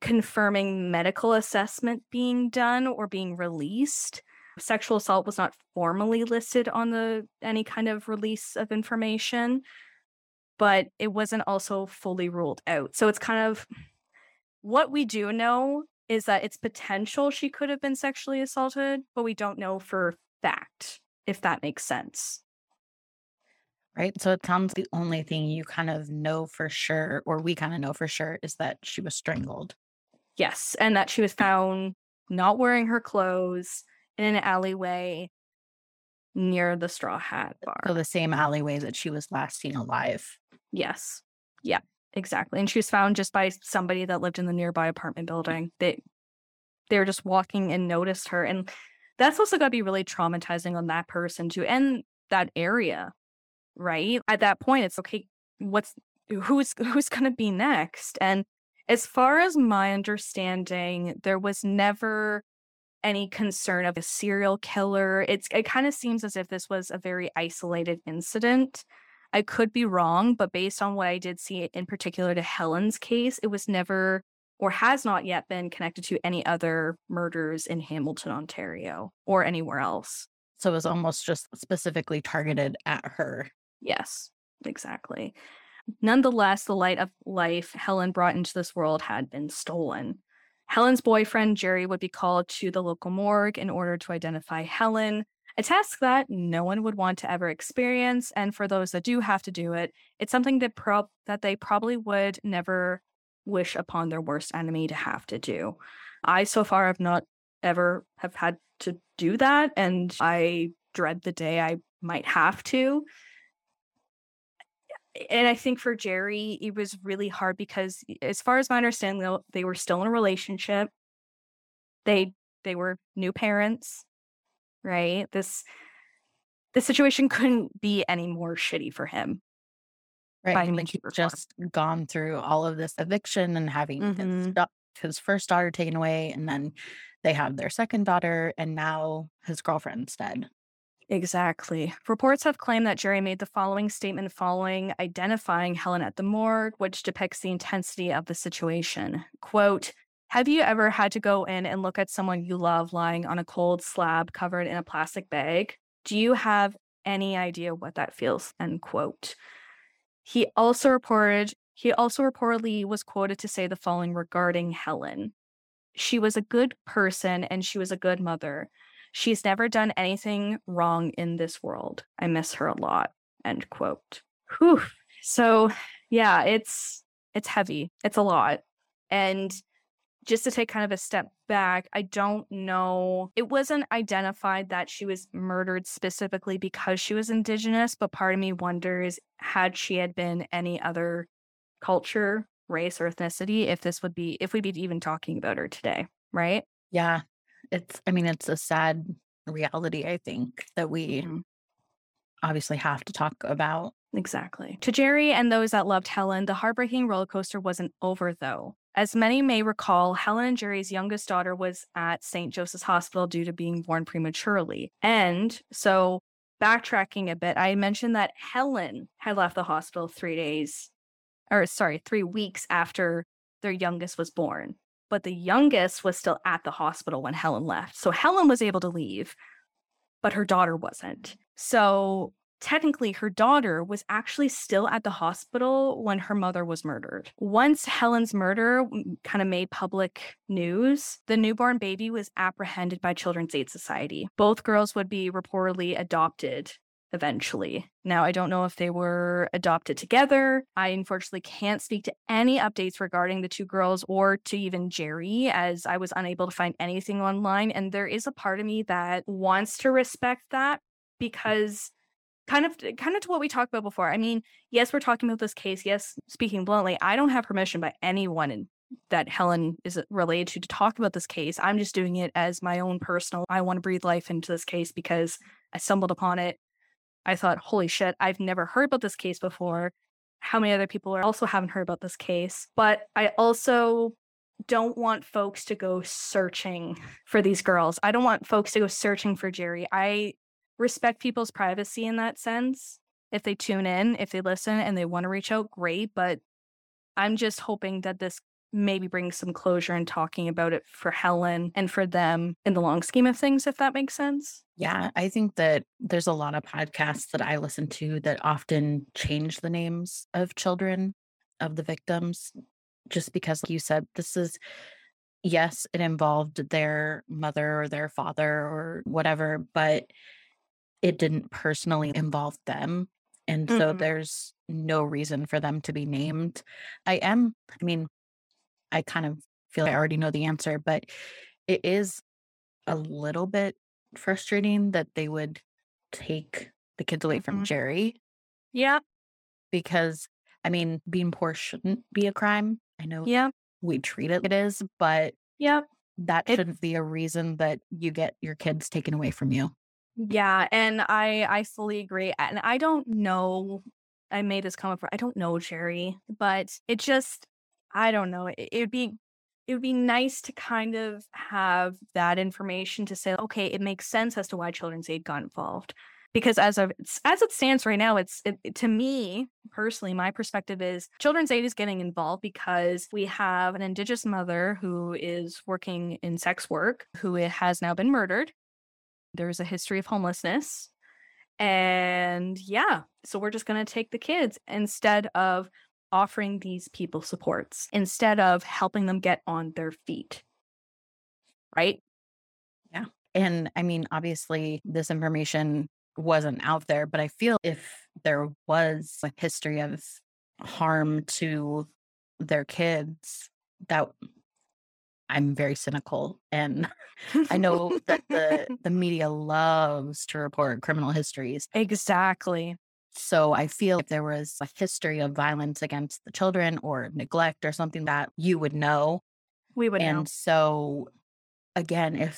confirming medical assessment being done or being released. Sexual assault was not formally listed on any kind of release of information, but it wasn't also fully ruled out. So it's kind of, what we do know is that it's potential she could have been sexually assaulted, but we don't know for fact, if that makes sense. Right. So it sounds the only thing you kind of know for sure, or we kind of know for sure, is that she was strangled. Yes. And that she was found not wearing her clothes in an alleyway near the Straw Hat bar. So the same alleyway that she was last seen alive. Yes. Yeah, exactly. And she was found just by somebody that lived in the nearby apartment building. They were just walking and noticed her. And that's also got to be really traumatizing on that person too, and that area, right? At that point, it's okay, who's going to be next? And As far as my understanding, there was never any concern of a serial killer. It kind of seems as if this was a very isolated incident. I could be wrong, but based on what I did see in particular to Helen's case, it was never or has not yet been connected to any other murders in Hamilton, Ontario, or anywhere else. So it was almost just specifically targeted at her. Yes, exactly. Nonetheless, the light of life Helen brought into this world had been stolen. Helen's boyfriend, Jerry, would be called to the local morgue in order to identify Helen, a task that no one would want to ever experience. And for those that do have to do it, it's something that they probably would never wish upon their worst enemy to have to do. I so far have not ever have had to do that, and I dread the day I might have to. And I think for Jerry, it was really hard because, as far as my understanding, they were still in a relationship. They were new parents, right? This situation couldn't be any more shitty for him. Right, like he'd just gone through all of this eviction and having his first daughter taken away, and then they have their second daughter, and now his girlfriend's dead. Exactly. Reports have claimed that Jerry made the following statement following identifying Helen at the morgue, which depicts the intensity of the situation. Quote, "Have you ever had to go in and look at someone you love lying on a cold slab covered in a plastic bag? Do you have any idea what that feels?" End quote. He also reportedly was quoted to say the following regarding Helen. "She was a good person and she was a good mother. She's never done anything wrong in this world. I miss her a lot." End quote. Whew. So yeah, it's heavy. It's a lot. And just to take kind of a step back, I don't know. It wasn't identified that she was murdered specifically because she was Indigenous, but part of me wonders, had she had been any other culture, race, or ethnicity, if we'd be even talking about her today, right? Yeah. It's a sad reality, I think, that we obviously have to talk about. Exactly. To Jerry and those that loved Helen, the heartbreaking roller coaster wasn't over, though. As many may recall, Helen and Jerry's youngest daughter was at Saint Joseph's Hospital due to being born prematurely. And so, backtracking a bit, I mentioned that Helen had left the hospital 3 weeks after their youngest was born. But the youngest was still at the hospital when Helen left. So Helen was able to leave, but her daughter wasn't. So technically, her daughter was actually still at the hospital when her mother was murdered. Once Helen's murder kind of made public news, the newborn baby was apprehended by Children's Aid Society. Both girls would be reportedly adopted eventually. Now, I don't know if they were adopted together. I unfortunately can't speak to any updates regarding the two girls or to even Jerry, as I was unable to find anything online. And there is a part of me that wants to respect that because kind of to what we talked about before. I mean, yes, we're talking about this case. Yes, speaking bluntly, I don't have permission by anyone that Helen is related to talk about this case. I'm just doing it as my own personal, I want to breathe life into this case because I stumbled upon it. I thought, holy shit, I've never heard about this case before. How many other people also haven't heard about this case? But I also don't want folks to go searching for these girls. I don't want folks to go searching for Jerry. I respect people's privacy in that sense. If they tune in, if they listen and they want to reach out, great. But I'm just hoping that this maybe brings some closure in talking about it for Helen and for them in the long scheme of things, if that makes sense. Yeah, I think that there's a lot of podcasts that I listen to that often change the names of children of the victims, just because, like you said, this is, yes, it involved their mother or their father or whatever, but it didn't personally involve them. And so there's no reason for them to be named. I kind of feel like I already know the answer, but it is a little bit frustrating that they would take the kids away from Jerry. Yeah. Because, being poor shouldn't be a crime. I know we treat it is, but that shouldn't be a reason that you get your kids taken away from you. Yeah, and I fully agree. And I don't know, I made this comment before, I don't know Jerry, but it just, I don't know. It would be nice to kind of have that information to say, okay, it makes sense as to why Children's Aid got involved. Because as it stands right now, to me personally, my perspective is Children's Aid is getting involved because we have an Indigenous mother who is working in sex work, who has now been murdered. There's a history of homelessness. And yeah, so we're just going to take the kids instead of offering these people supports, instead of helping them get on their feet. Right? Yeah. And I mean, obviously, this information wasn't out there, but I feel if there was a history of harm to their kids, that I'm very cynical. And I know that the media loves to report criminal histories. Exactly. So I feel if there was a history of violence against the children or neglect or something, that you would know. We would know. And so again,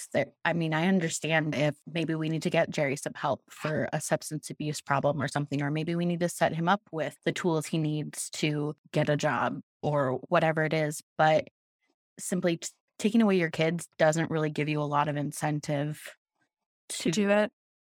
I understand if maybe we need to get Jerry some help for a substance abuse problem or something, or maybe we need to set him up with the tools he needs to get a job or whatever it is. But simply taking away your kids doesn't really give you a lot of incentive to do it.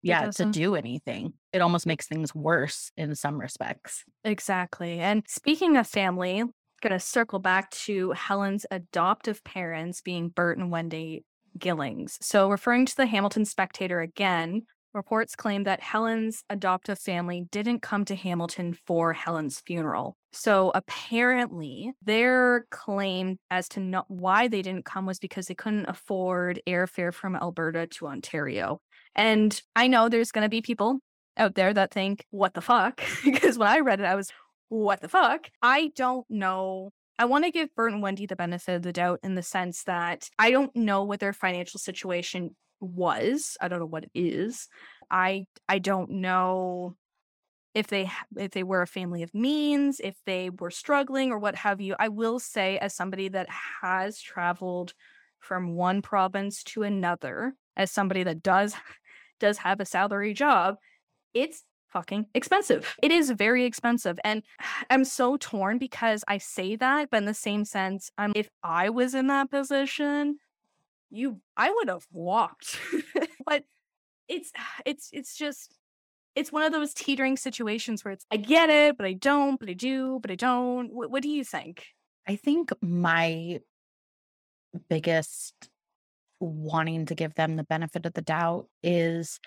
Yeah, to do anything. It almost makes things worse in some respects. Exactly. And speaking of family, going to circle back to Helen's adoptive parents being Bert and Wendy Gillings. So referring to the Hamilton Spectator again, reports claim that Helen's adoptive family didn't come to Hamilton for Helen's funeral. So apparently their claim as to not why they didn't come was because they couldn't afford airfare from Alberta to Ontario. And I know there's going to be people out there that think, what the fuck? Because when I read it, I was, what the fuck? I don't know. I want to give Bert and Wendy the benefit of the doubt in the sense that I don't know what their financial situation was. I don't know what it is. I don't know if they were a family of means, if they were struggling or what have you. I will say, as somebody that has traveled from one province to another, as somebody that does have a salary job, it's fucking expensive. It is very expensive. And I'm so torn because I say that, but in the same sense, if I was in that position, I would have walked. But it's one of those teetering situations where it's, I get it, but I don't, but I do, but I don't. What do you think? I think my biggest wanting to give them the benefit of the doubt is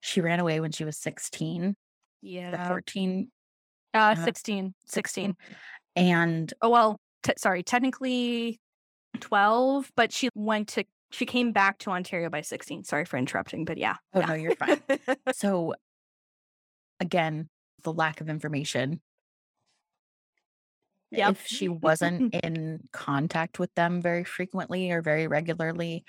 she ran away when she was 16. Yeah. 16. And technically 12, but she came back to Ontario by 16. Sorry for interrupting, but yeah. Oh, yeah. No, you're fine. So again, the lack of information. Yep. If she wasn't in contact with them very frequently or very regularly,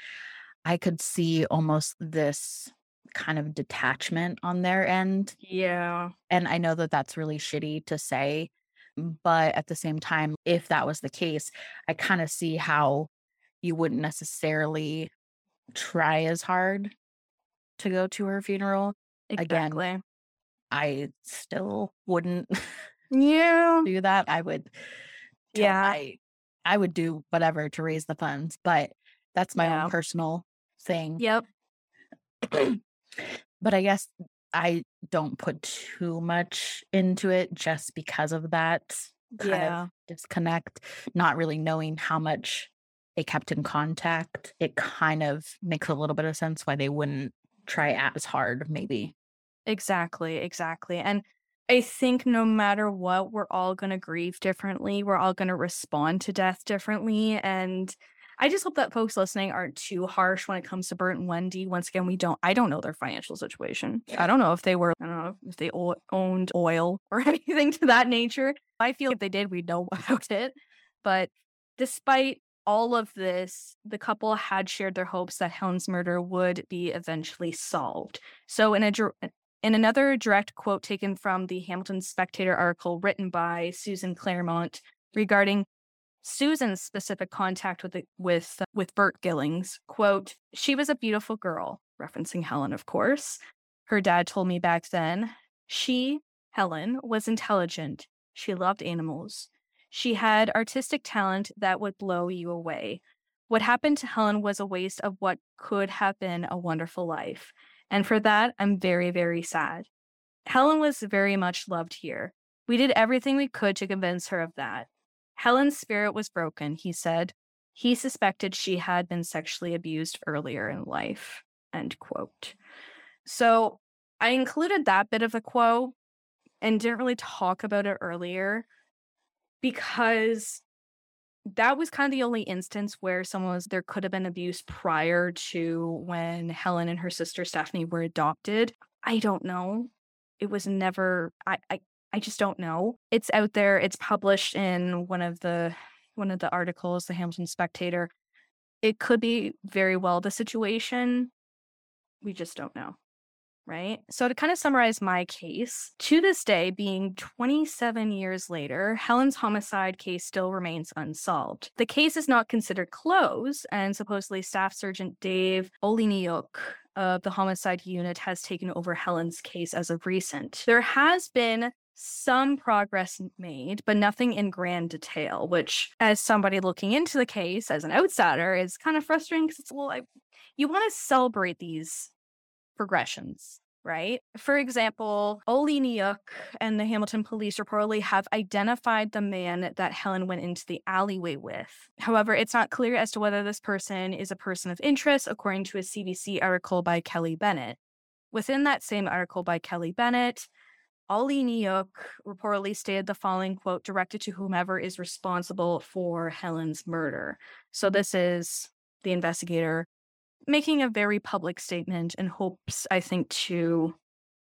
I could see almost this kind of detachment on their end. Yeah. And I know that that's really shitty to say, but at the same time, if that was the case, I kind of see how you wouldn't necessarily try as hard to go to her funeral. Exactly. Again, I still wouldn't do that. I would I would do whatever to raise the funds, but that's my own personal thing. Yep. But I guess I don't put too much into it just because of that kind of disconnect, not really knowing how much they kept in contact. It kind of makes a little bit of sense why they wouldn't try as hard, maybe. Exactly. And I think no matter what, we're all going to grieve differently. We're all going to respond to death differently. And I just hope that folks listening aren't too harsh when it comes to Bert and Wendy. Once again, I don't know their financial situation. I don't know if they owned oil or anything to that nature. I feel if they did, we'd know about it. But despite all of this, the couple had shared their hopes that Helen's murder would be eventually solved. So in another direct quote taken from the Hamilton Spectator article written by Susan Claremont regarding Susan's specific contact with Bert Gillings, quote, "She was a beautiful girl," referencing Helen, of course. "Her dad told me back then, she, Helen, was intelligent. She loved animals. She had artistic talent that would blow you away. What happened to Helen was a waste of what could have been a wonderful life. And for that, I'm very, very sad. Helen was very much loved here. We did everything we could to convince her of that. Helen's spirit was broken, he said. He suspected she had been sexually abused earlier in life, end quote. So I included that bit of the quote and didn't really talk about it earlier because that was kind of the only instance where there could have been abuse prior to when Helen and her sister Stephanie were adopted. I don't know. It was never, I just don't know. It's out there. It's published in one of the articles, the Hamilton Spectator. It could be very well the situation. We just don't know, right? So to kind of summarize my case, to this day, being 27 years later, Helen's homicide case still remains unsolved. The case is not considered closed, and supposedly Staff Sergeant Dave Oliniuk of the Homicide Unit has taken over Helen's case as of recent. There has been some progress made, but nothing in grand detail, which, as somebody looking into the case, as an outsider, is kind of frustrating because it's a little... you want to celebrate these progressions, right? For example, Oliniuk and the Hamilton police reportedly have identified the man that Helen went into the alleyway with. However, it's not clear as to whether this person is a person of interest, according to a CBC article by Kelly Bennett. Within that same article by Kelly Bennett, Oliniuk reportedly stated the following quote directed to whomever is responsible for Helen's murder. So this is the investigator making a very public statement in hopes, I think, to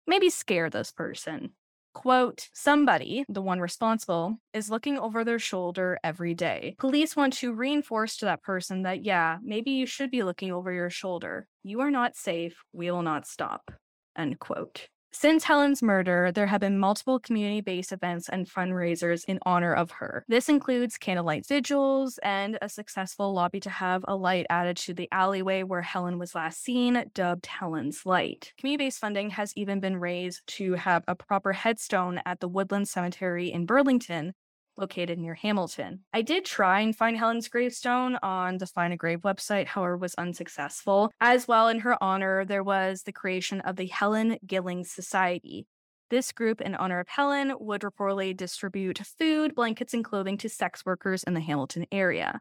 maybe scare this person. Quote, somebody, the one responsible, is looking over their shoulder every day. Police want to reinforce to that person that, yeah, maybe you should be looking over your shoulder. You are not safe. We will not stop. End quote. Since Helen's murder, there have been multiple community-based events and fundraisers in honor of her. This includes candlelight vigils and a successful lobby to have a light added to the alleyway where Helen was last seen, dubbed Helen's Light. Community-based funding has even been raised to have a proper headstone at the Woodland Cemetery in Burlington, located near Hamilton. I did try and find Helen's gravestone on the Find a Grave website, however, was unsuccessful. As well, in her honor, there was the creation of the Helen Gillings Society. This group, in honor of Helen, would reportedly distribute food, blankets, and clothing to sex workers in the Hamilton area.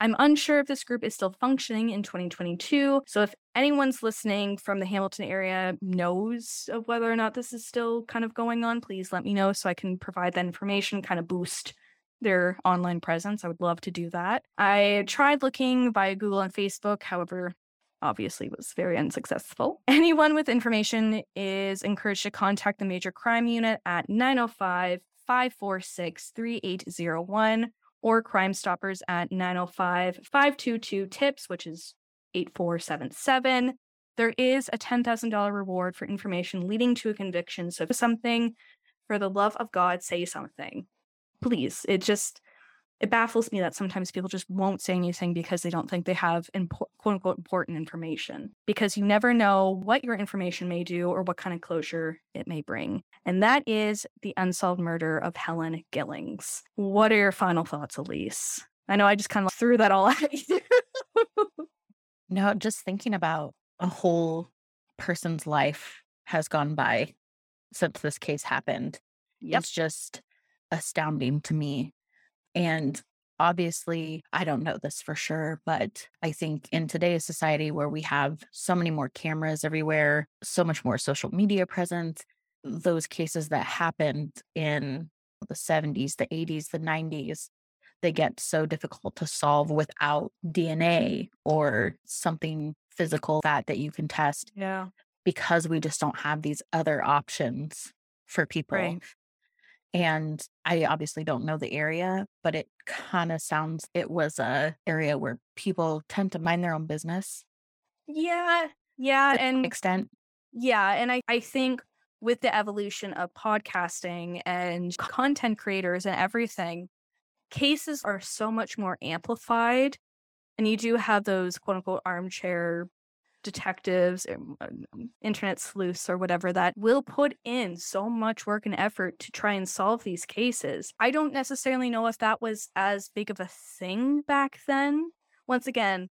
I'm unsure if this group is still functioning in 2022, so if anyone's listening from the Hamilton area knows of whether or not this is still kind of going on, please let me know so I can provide that information, kind of boost their online presence. I would love to do that. I tried looking via Google and Facebook, however, obviously was very unsuccessful. Anyone with information is encouraged to contact the Major Crime Unit at 905-546-3801. or Crime Stoppers at 905-522-TIPS, which is 8477. There is a $10,000 reward for information leading to a conviction. So if something, for the love of God, say something. Please. It baffles me that sometimes people just won't say anything because they don't think they have quote-unquote important information. Because you never know what your information may do or what kind of closure it may bring. And that is the unsolved murder of Helen Gillings. What are your final thoughts, Elise? I know I just kind of threw that all at you. No, just thinking about a whole person's life has gone by since this case happened. Yep. It's just astounding to me. And obviously, I don't know this for sure, but I think in today's society where we have so many more cameras everywhere, so much more social media presence, those cases that happened in the 70s, the 80s, the 90s, they get so difficult to solve without DNA or something physical that you can test. Yeah, because we just don't have these other options for people. Right. And I obviously don't know the area, but it kind of sounds it was a area where people tend to mind their own business. Yeah. To an extent. Yeah. And I think with the evolution of podcasting and content creators and everything, cases are so much more amplified. And you do have those quote unquote armchair detectives and internet sleuths or whatever that will put in so much work and effort to try and solve these cases. I don't necessarily know if that was as big of a thing back then. Once again,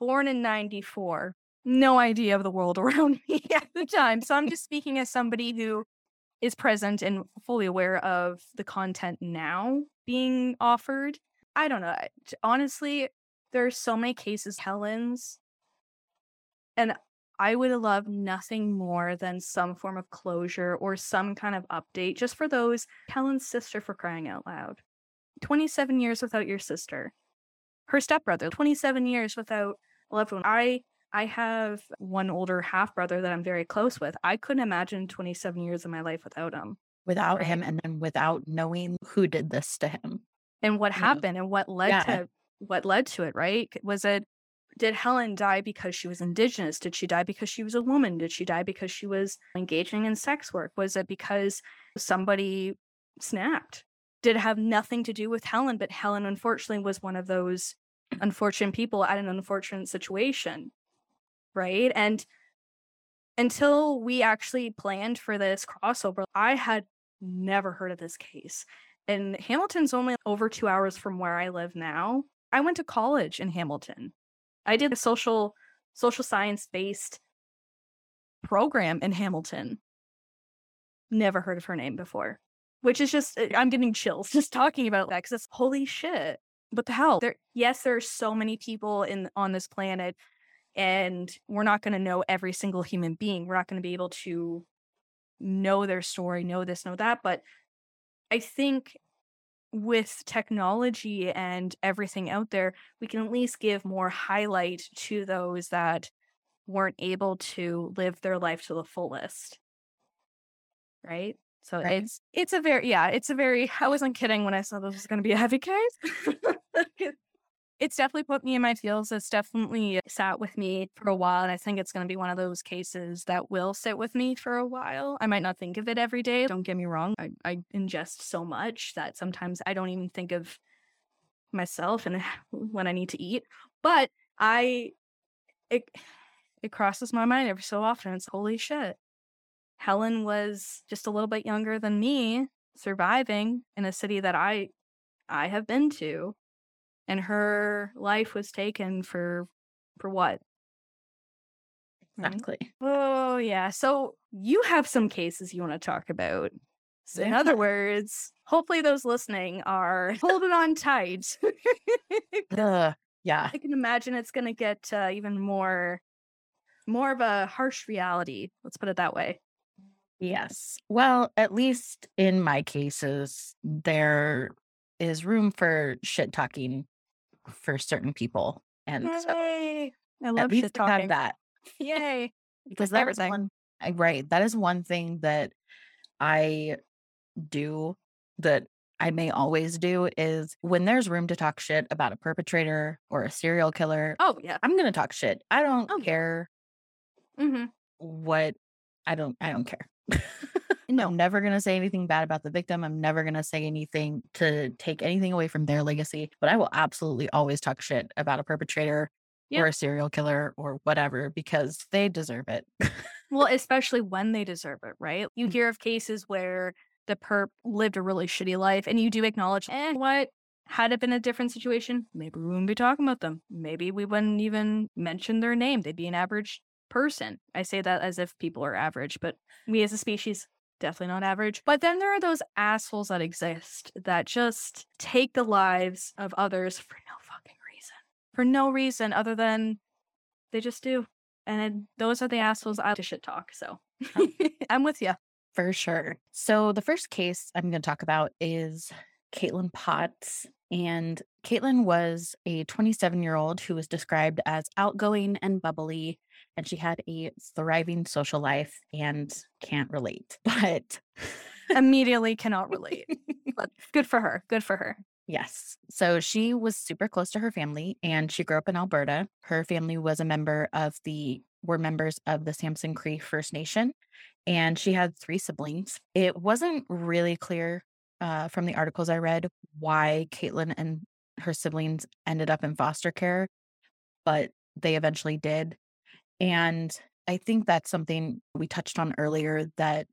born in 94, no idea of the world around me at the time. So I'm just speaking as somebody who is present and fully aware of the content now being offered. I don't know. Honestly, there are so many cases, Helen's, and I would love nothing more than some form of closure or some kind of update just for those. Helen's sister, for crying out loud. 27 years without your sister. Her stepbrother, 27 years without a loved one. I have one older half-brother that I'm very close with. I couldn't imagine 27 years of my life without him. Without him, and then without knowing who did this to him. And what happened and what led to it, right? Was it, did Helen die because she was Indigenous? Did she die because she was a woman? Did she die because she was engaging in sex work? Was it because somebody snapped? Did it have nothing to do with Helen, but Helen, unfortunately, was one of those unfortunate people at an unfortunate situation. Right. And until we actually planned for this crossover, I had never heard of this case. And Hamilton's only over 2 hours from where I live now. I went to college in Hamilton. I did a social science-based program in Hamilton. Never heard of her name before, which is just, I'm getting chills just talking about that because it's holy shit. What the hell? There are so many people on this planet. And we're not going to know every single human being. We're not going to be able to know their story, know this, know that. But I think with technology and everything out there, we can at least give more highlight to those that weren't able to live their life to the fullest. Right? So right. It's a very, I wasn't kidding when I said this was going to be a heavy case. It's definitely put me in my feels. It's definitely sat with me for a while. And I think it's going to be one of those cases that will sit with me for a while. I might not think of it every day. Don't get me wrong. I ingest so much that sometimes I don't even think of myself and when I need to eat. But it crosses my mind every so often. It's holy shit. Helen was just a little bit younger than me, surviving in a city that I have been to. And her life was taken for what? Exactly. Oh, yeah. So you have some cases you want to talk about. So in other words, hopefully those listening are holding on tight. Yeah. I can imagine it's going to get even more of a harsh reality. Let's put it that way. Yes. Well, at least in my cases, there is room for shit talking for certain people, and so I love shit talking. That yay, because that was one right. That is one thing that I do, that I may always do, is when there's room to talk shit about a perpetrator or a serial killer. Oh yeah, I'm gonna talk shit. I don't care what. I don't care. No, I'm never going to say anything bad about the victim. I'm never going to say anything to take anything away from their legacy, but I will absolutely always talk shit about a perpetrator or a serial killer or whatever, because they deserve it. Well, especially when they deserve it, right? You hear of cases where the perp lived a really shitty life and you do acknowledge, what? Had it been a different situation, maybe we wouldn't be talking about them. Maybe we wouldn't even mention their name. They'd be an average person. I say that as if people are average, but we as a species, definitely not average. But then there are those assholes that exist that just take the lives of others for no fucking reason. For no reason other than they just do. And those are the assholes I like to shit talk. So I'm with you. For sure. So the first case I'm going to talk about is Caitlin Potts. And Caitlin was a 27-year-old who was described as outgoing and bubbly. And she had a thriving social life and can't relate, but immediately cannot relate. But good for her. Good for her. Yes. So she was super close to her family and she grew up in Alberta. Her family was were members of the Samson Cree First Nation, and she had 3 siblings. It wasn't really clear from the articles I read why Caitlin and her siblings ended up in foster care, but they eventually did. And I think that's something we touched on earlier, that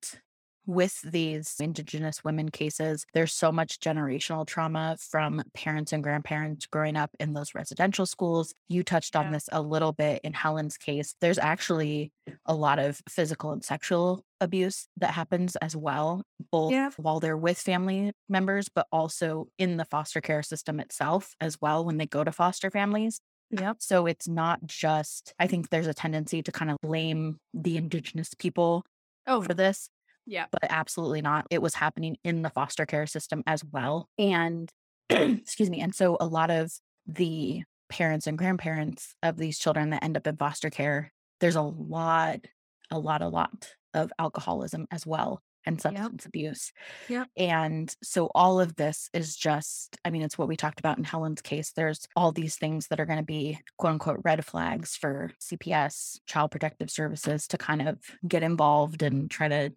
with these Indigenous women cases, there's so much generational trauma from parents and grandparents growing up in those residential schools. You touched on this a little bit in Helen's case. There's actually a lot of physical and sexual abuse that happens as well, both while they're with family members, but also in the foster care system itself as well when they go to foster families. Yep. So it's not just, I think there's a tendency to kind of blame the Indigenous people for this. Yeah. But absolutely not. It was happening in the foster care system as well. And excuse me. And so a lot of the parents and grandparents of these children that end up in foster care, there's a lot of alcoholism as well and substance abuse. Yeah. And so all of this is just, I mean, it's what we talked about in Helen's case. There's all these things that are going to be quote unquote red flags for CPS, Child Protective Services, to kind of get involved and try to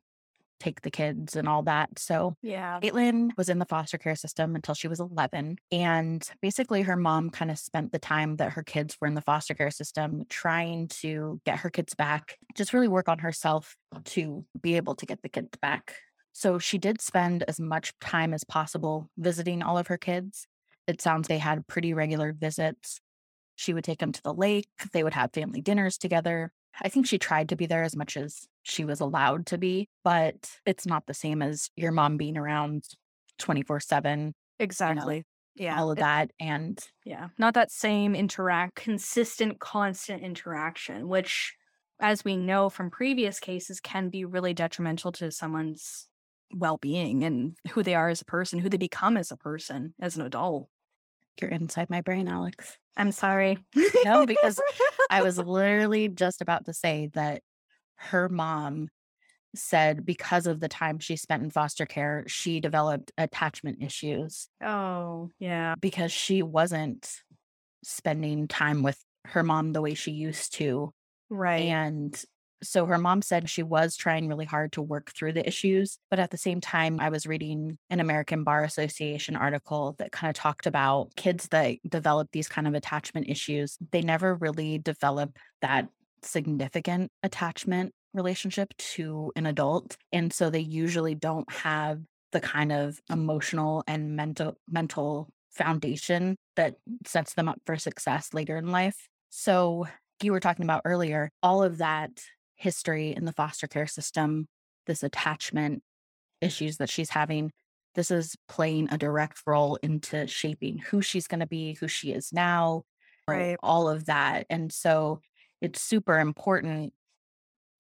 take the kids and all that. So Caitlin was in the foster care system until she was 11. And basically her mom kind of spent the time that her kids were in the foster care system trying to get her kids back, just really work on herself to be able to get the kids back. So she did spend as much time as possible visiting all of her kids. It sounds they had pretty regular visits. She would take them to the lake. They would have family dinners together. I think she tried to be there as much as she was allowed to be, but it's not the same as your mom being around 24/7. Exactly. All of that. And not that same consistent, constant interaction, which, as we know from previous cases, can be really detrimental to someone's well-being and who they are as a person, who they become as a person, as an adult. You're inside my brain, Alex. I'm sorry. No, because I was literally just about to say that her mom said because of the time she spent in foster care, she developed attachment issues. Oh, yeah. Because she wasn't spending time with her mom the way she used to. Right. And so her mom said she was trying really hard to work through the issues. But at the same time, I was reading an American Bar Association article that kind of talked about kids that develop these kind of attachment issues. They never really develop that significant attachment relationship to an adult. And so they usually don't have the kind of emotional and mental foundation that sets them up for success later in life. So you were talking about earlier, all of that history in the foster care system, this attachment issues that she's having, this is playing a direct role into shaping who she's going to be, who she is now, right? All of that. And so it's super important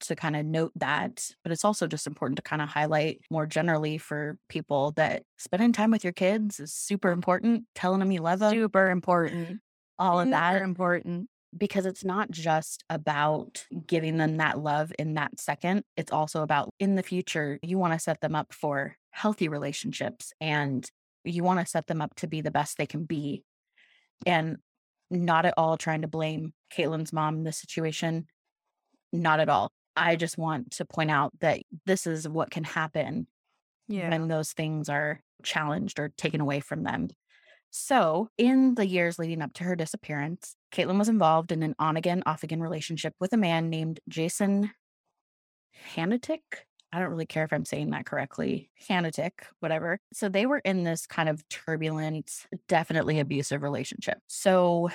to kind of note that, but it's also just important to kind of highlight more generally for people that spending time with your kids is super important. Telling them you love them. Super important. All of that. Super important. Because it's not just about giving them that love in that second. It's also about in the future, you want to set them up for healthy relationships and you want to set them up to be the best they can be. And not at all trying to blame Caitlin's mom in this situation. Not at all. I just want to point out that this is what can happen when those things are challenged or taken away from them. So in the years leading up to her disappearance, Caitlin was involved in an on-again, off-again relationship with a man named Jason Hanatic. I don't really care if I'm saying that correctly. Hanatic, whatever. So they were in this kind of turbulent, definitely abusive relationship. So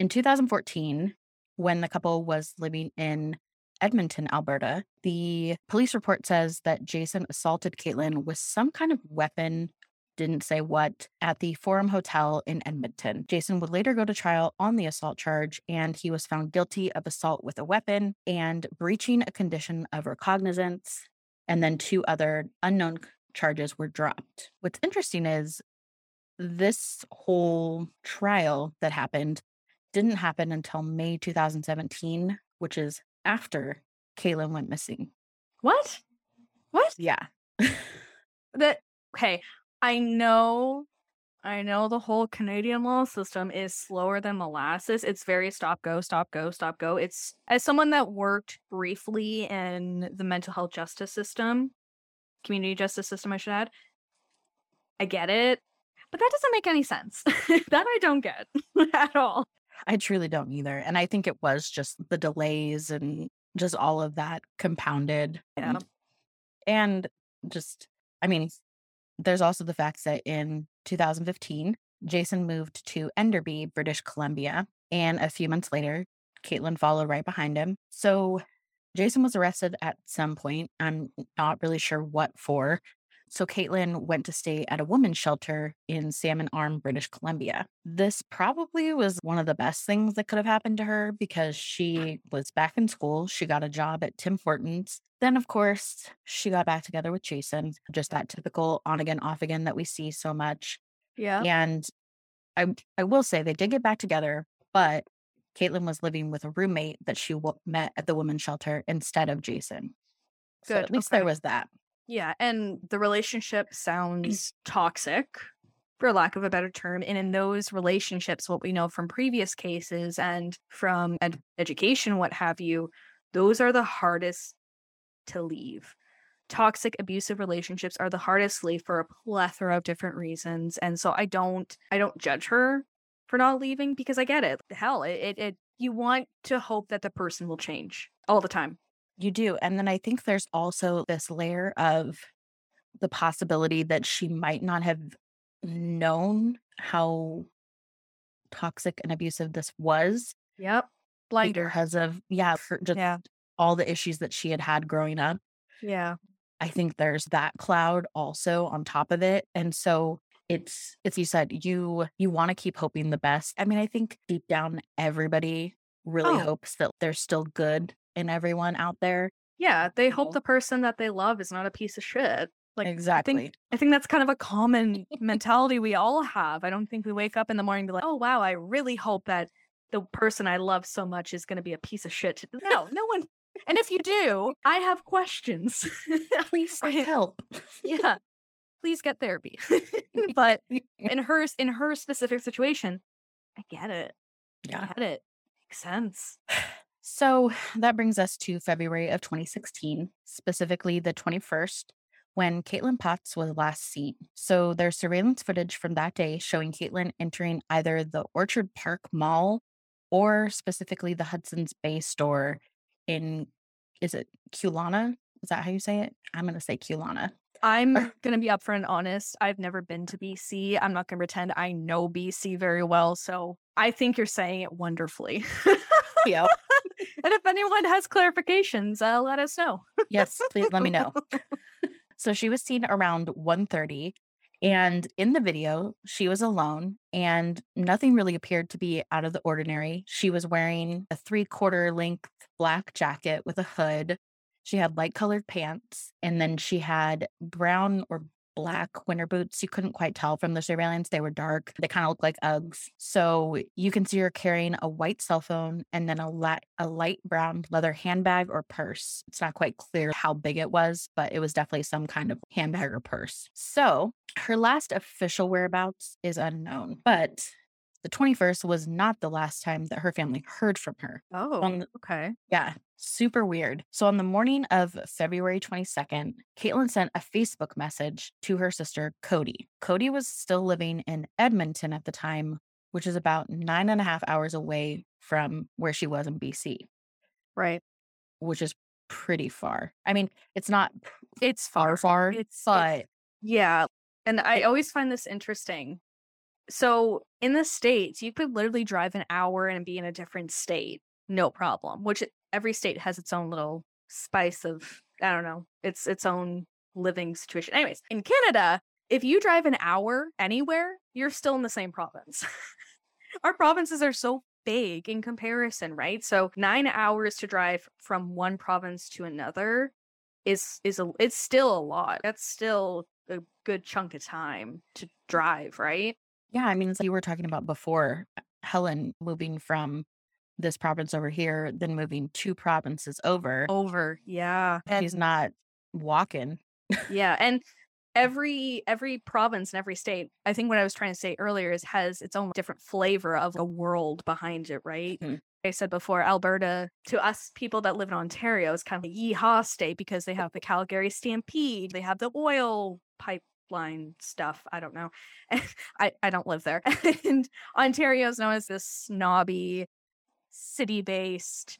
in 2014, when the couple was living in Edmonton, Alberta, the police report says that Jason assaulted Caitlin with some kind of weapon, didn't say what, at the Forum Hotel in Edmonton. Jason would later go to trial on the assault charge, and he was found guilty of assault with a weapon and breaching a condition of recognizance, and then two other unknown charges were dropped. What's interesting is this whole trial that happened didn't happen until May 2017, which is after Caitlin went missing. What? Yeah. Okay. I know the whole Canadian law system is slower than molasses. It's very stop, go. It's, as someone that worked briefly in the mental health justice system, community justice system, I should add, I get it. But that doesn't make any sense. That I don't get at all. I truly don't either. And I think it was just the delays and just all of that compounded. Yeah. And just, I mean, there's also the fact that in 2015, Jason moved to Enderby, British Columbia. And a few months later, Caitlin followed right behind him. So Jason was arrested at some point. I'm not really sure what for. So Caitlin went to stay at a woman's shelter in Salmon Arm, British Columbia. This probably was one of the best things that could have happened to her because she was back in school. She got a job at Tim Hortons. Then, of course, she got back together with Jason, just that typical on again, off again that we see so much. Yeah. And I will say they did get back together, but Caitlin was living with a roommate that she met at the women's shelter instead of Jason. Good. So at least there was that. Yeah. And the relationship sounds toxic, for lack of a better term. And in those relationships, what we know from previous cases and from education, what have you, those are the hardest to leave. Toxic, abusive relationships are the hardest to leave for a plethora of different reasons. And so I don't judge her for not leaving because I get it. Hell, you want to hope that the person will change all the time. You do. And then I think there's also this layer of the possibility that she might not have known how toxic and abusive this was. Yep. Blinder. Because of, all the issues that she had growing up. Yeah. I think there's that cloud also on top of it. And so it's you said, you want to keep hoping the best. I mean, I think deep down, everybody really hopes that there's still good in everyone out there. Yeah, they hope the person that they love is not a piece of shit. Like, exactly. I think that's kind of a common mentality we all have. I don't think we wake up in the morning and be like, oh, wow, I really hope that the person I love so much is going to be a piece of shit. No, no one. And if you do, I have questions. Please help. Yeah. Please get therapy. But in her specific situation, I get it. Yeah. I get it. Makes sense. So that brings us to February of 2016, specifically the 21st, when Caitlin Potts was last seen. So there's surveillance footage from that day showing Caitlin entering either the Orchard Park Mall or specifically the Hudson's Bay store in, is it Kelowna? Is that how you say it? I'm going to say Kelowna. I'm going to be upfront and honest. I've never been to BC. I'm not going to pretend I know BC very well. So I think you're saying it wonderfully. Yeah. And if anyone has clarifications, let us know. Yes, please let me know. So she was seen around 1:30, and in the video, she was alone and nothing really appeared to be out of the ordinary. She was wearing a 3/4 length black jacket with a hood. She had light colored pants, and then she had brown or black winter boots. You couldn't quite tell from the surveillance. They were dark. They kind of look like Uggs. So you can see her carrying a white cell phone and then a light brown leather handbag or purse. It's not quite clear how big it was, but it was definitely some kind of handbag or purse. So her last official whereabouts is unknown, but the 21st was not the last time that her family heard from her. Oh, okay. Yeah. Super weird. So on the morning of February 22nd, Caitlin sent a Facebook message to her sister, Cody. Cody was still living in Edmonton at the time, which is about 9.5 hours away from where she was in BC. Right. Which is pretty far. I mean, it's not, it's far. But yeah. And I always find this interesting. So in the States, you could literally drive an hour and be in a different state. No problem, which every state has its own little spice of, I don't know, its own living situation. Anyways, in Canada, if you drive an hour anywhere, you're still in the same province. Our provinces are so big in comparison, right? So 9 hours to drive from one province to another is still a lot. That's still a good chunk of time to drive, right? Yeah, I mean, it's like you were talking about before, Helen moving from this province over here, then moving two provinces over. Yeah. And she's not walking. Yeah. And every province and every state, I think what I was trying to say earlier is has its own different flavor of a world behind it, right? Mm-hmm. I said before, Alberta, to us people that live in Ontario, is kind of a yeehaw state because they have the Calgary Stampede. They have the oil pipe line stuff. I don't know. I don't live there. And Ontario is known as this snobby, city-based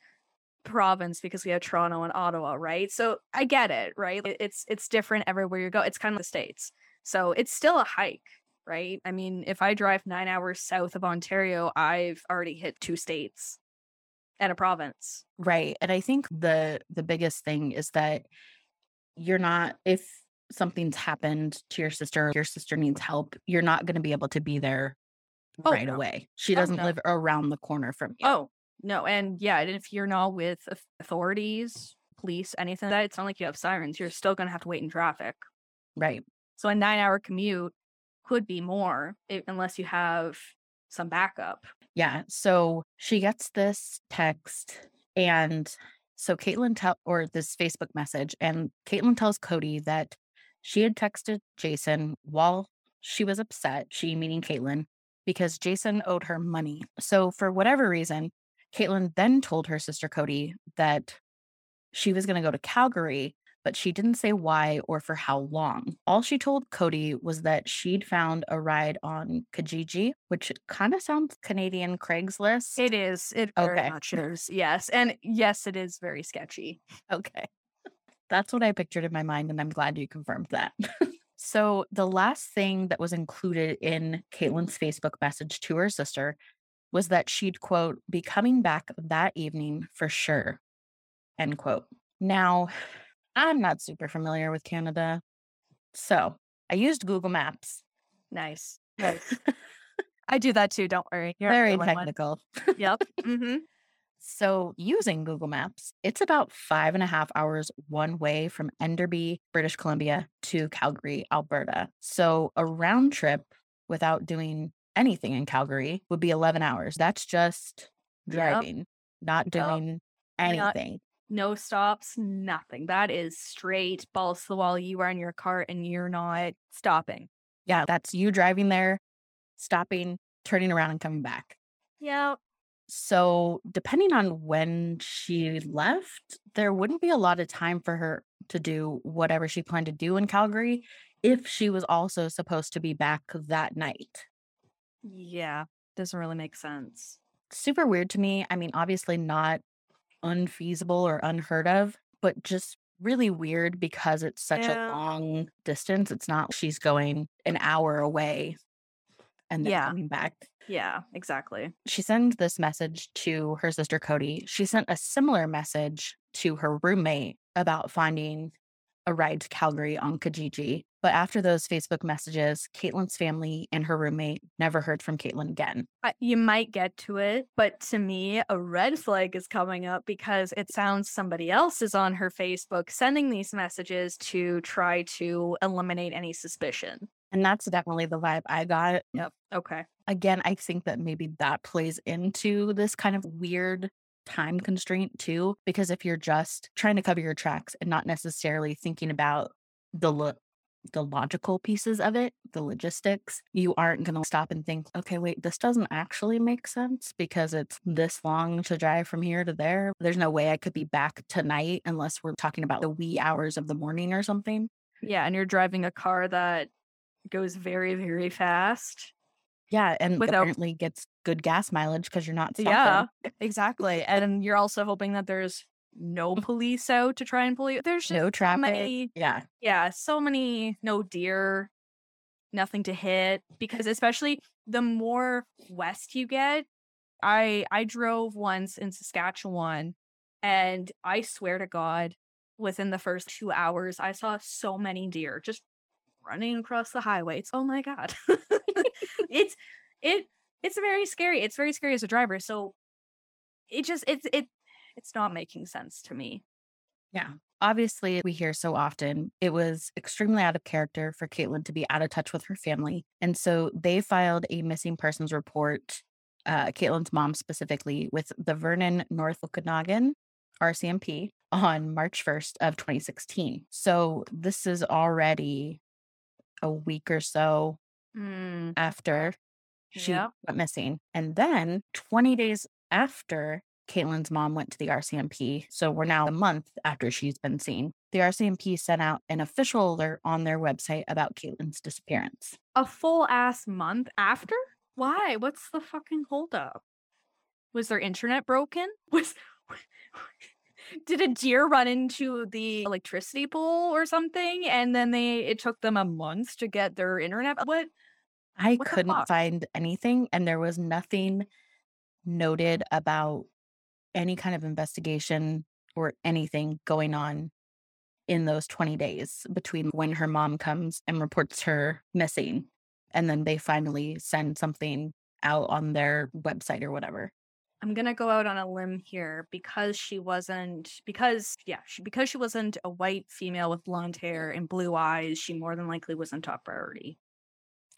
province because we have Toronto and Ottawa, right? So I get it, right? It's different everywhere you go. It's kind of the States. So it's still a hike, right? I mean, if I drive 9 hours south of Ontario, I've already hit 2 states and a province. Right. And I think the biggest thing is that you're not, if something's happened to your sister needs help, you're not going to be able to be there right away. She doesn't live around the corner from you. Oh, no. And yeah, and if you're not with authorities, police, anything like that, it's not like you have sirens. You're still going to have to wait in traffic. Right. So a 9-hour commute could be more unless you have some backup. Yeah. So she gets this text and so this Facebook message, and Caitlin tells Cody that she had texted Jason while she was upset, she meaning Caitlin, because Jason owed her money. So for whatever reason, Caitlin then told her sister Cody that she was going to go to Calgary, but she didn't say why or for how long. All she told Cody was that she'd found a ride on Kijiji, which kind of sounds Canadian Craigslist. It is. It very much is. Yes. And yes, it is very sketchy. Okay. That's what I pictured in my mind, and I'm glad you confirmed that. So the last thing that was included in Caitlin's Facebook message to her sister was that she'd, quote, be coming back that evening for sure, end quote. Now, I'm not super familiar with Canada, so I used Google Maps. Nice. I do that too. Don't worry. You're very technical. Yep. Mm-hmm. So using Google Maps, it's about 5.5 hours one way from Enderby, British Columbia to Calgary, Alberta. So a round trip without doing anything in Calgary would be 11 hours. That's just driving, not doing anything. No stops, nothing. That is straight balls to the wall. You are in your car and you're not stopping. Yeah, that's you driving there, stopping, turning around and coming back. Yeah. So depending on when she left, there wouldn't be a lot of time for her to do whatever she planned to do in Calgary if she was also supposed to be back that night. Yeah, doesn't really make sense. Super weird to me. I mean, obviously not unfeasible or unheard of, but just really weird because it's such a long distance. It's not she's going an hour away and then coming back. Yeah, exactly. She sends this message to her sister Cody. She sent a similar message to her roommate about finding a ride to Calgary on Kijiji. But after those Facebook messages, Caitlin's family and her roommate never heard from Caitlin again. You might get to it, but to me, a red flag is coming up because it sounds somebody else is on her Facebook sending these messages to try to eliminate any suspicion. And that's definitely the vibe I got. Yep. Okay. Again, I think that maybe that plays into this kind of weird time constraint too, because if you're just trying to cover your tracks and not necessarily thinking about the logical pieces of it, the logistics, you aren't going to stop and think, okay, wait, this doesn't actually make sense because it's this long to drive from here to there. There's no way I could be back tonight unless we're talking about the wee hours of the morning or something. Yeah. And you're driving a car that goes very, very fast. Yeah. And apparently gets good gas mileage because you're not stopping. Yeah, exactly. And you're also hoping that there's no police out to try and pull you. There's no traffic. No deer, nothing to hit. Because especially the more west you get, I drove once in Saskatchewan and I swear to God, within the first 2 hours, I saw so many deer just running across the highway. It's, oh my God. It's very scary. It's very scary as a driver. So it's not making sense to me. Yeah. Obviously, we hear so often it was extremely out of character for Caitlin to be out of touch with her family. And so they filed a missing persons report, Caitlin's mom specifically, with the Vernon North Okanagan RCMP on March 1st of 2016. So this is already a week or so after she went missing. And then 20 days after Caitlin's mom went to the RCMP. So we're now a month after she's been seen. the RCMP sent out an official alert on their website about Caitlin's disappearance. A full ass month after? Why? What's the fucking holdup? Was their internet broken? Did a deer run into the electricity pole or something? And then it took them a month to get their internet. What couldn't find anything, and there was nothing noted about any kind of investigation or anything going on in those 20 days between when her mom comes and reports her missing, and then they finally send something out on their website or whatever. I'm going to go out on a limb here because she wasn't a white female with blonde hair and blue eyes, she more than likely wasn't top priority.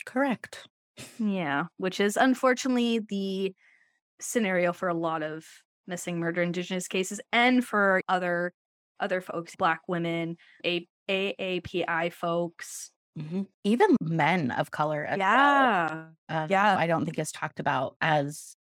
Correct. Yeah, which is unfortunately the scenario for a lot of missing murder Indigenous cases and for other folks, Black women, AAPI folks. Mm-hmm. Even men of color. Yeah. I don't think it's talked about as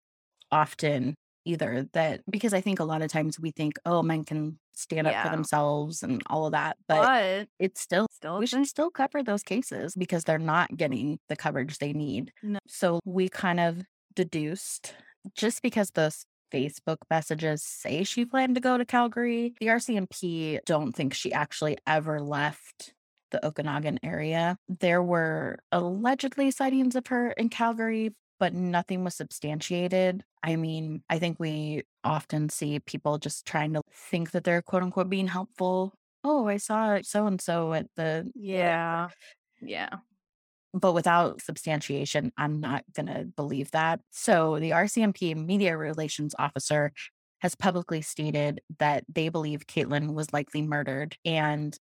often either, that because I think a lot of times we think, oh, men can stand up for themselves and all of that, but it's still we should still cover those cases because they're not getting the coverage they need. No. So we kind of deduced, just because those Facebook messages say she planned to go to Calgary, the RCMP don't think she actually ever left the Okanagan area. There were allegedly sightings of her in Calgary, but nothing was substantiated. I mean, I think we often see people just trying to think that they're quote unquote being helpful. Oh, I saw so-and-so at the... Yeah. But without substantiation, I'm not going to believe that. So the RCMP media relations officer has publicly stated that they believe Caitlin was likely murdered, and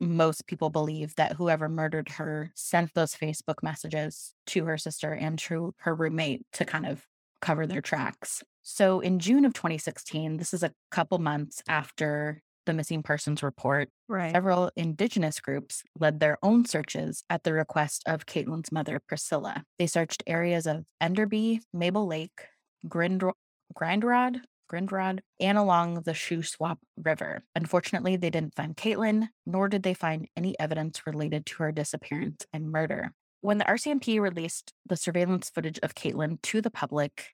most people believe that whoever murdered her sent those Facebook messages to her sister and to her roommate to kind of cover their tracks. So in June of 2016, this is a couple months after the missing persons report, right, several Indigenous groups led their own searches at the request of Caitlin's mother, Priscilla. They searched areas of Enderby, Maple Lake, Grindrod, and along the Shuswap River. Unfortunately, they didn't find Caitlin, nor did they find any evidence related to her disappearance and murder. When the RCMP released the surveillance footage of Caitlin to the public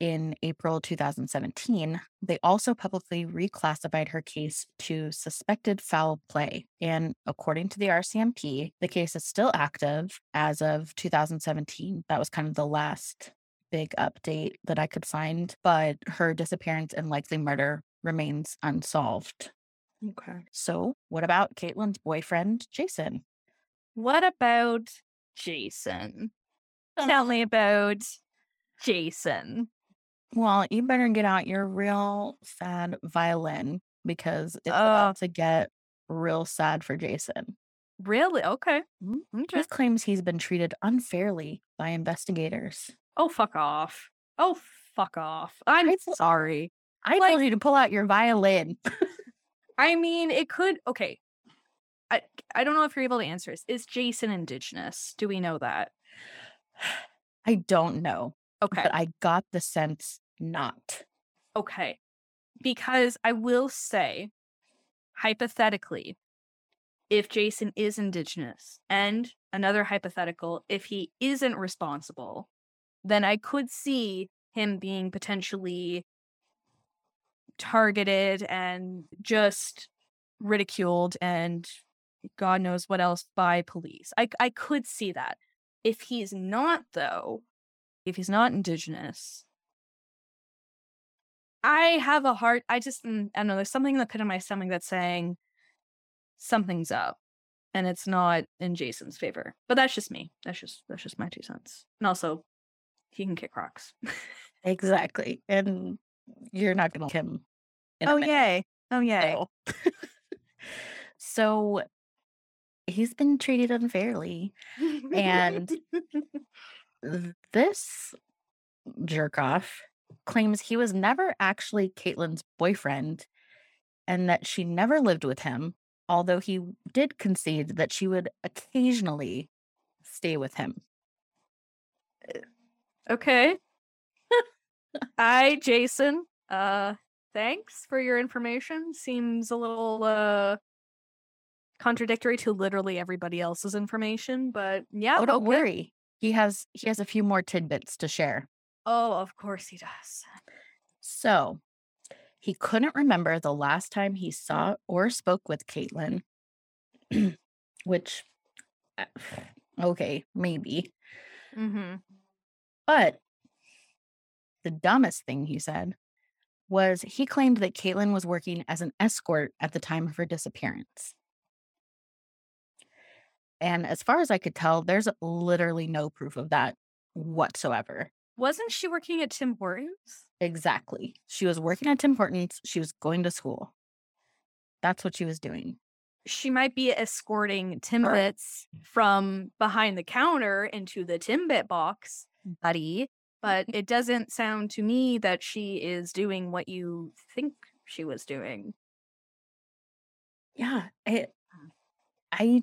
in April 2017, they also publicly reclassified her case to suspected foul play. And according to the RCMP, the case is still active as of 2017. That was kind of the last big update that I could find, but her disappearance and likely murder remains unsolved. Okay. So what about Caitlin's boyfriend, Jason? What about Jason? Tell me about Jason. Well, you better get out your real sad violin because it's about to get real sad for Jason. Really? Okay. Mm-hmm. He claims he's been treated unfairly by investigators. Oh, fuck off. I'm sorry. I told you to pull out your violin. I mean, it could... Okay. I don't know if you're able to answer this. Is Jason Indigenous? Do we know that? I don't know. Okay. But I got the sense not. Okay. Because I will say, hypothetically, if Jason is Indigenous, and another hypothetical, if he isn't responsible, then I could see him being potentially targeted and just ridiculed and God knows what else by police. I could see that. If he's not, though, if he's not Indigenous, I have a heart. I don't know, there's something in the pit of my stomach that's saying something's up. And it's not in Jason's favor. But that's just me. That's just my 2 cents. And also, he can kick rocks. Exactly. And you're not going to kill him. Oh, yay. So. So he's been treated unfairly. And this jerk-off claims he was never actually Caitlin's boyfriend and that she never lived with him, although he did concede that she would occasionally stay with him. Okay. Hi, Jason. Thanks for your information. Seems a little contradictory to literally everybody else's information, but yeah. Oh, don't worry. He has a few more tidbits to share. Oh, of course he does. So he couldn't remember the last time he saw or spoke with Caitlin, which, okay, maybe. Mm-hmm. But the dumbest thing he said was he claimed that Caitlin was working as an escort at the time of her disappearance. And as far as I could tell, there's literally no proof of that whatsoever. Wasn't she working at Tim Hortons? Exactly. She was working at Tim Hortons. She was going to school. That's what she was doing. She might be escorting Timbits from behind the counter into the Timbit box, buddy. But it doesn't sound to me that she is doing what you think she was doing. Yeah. I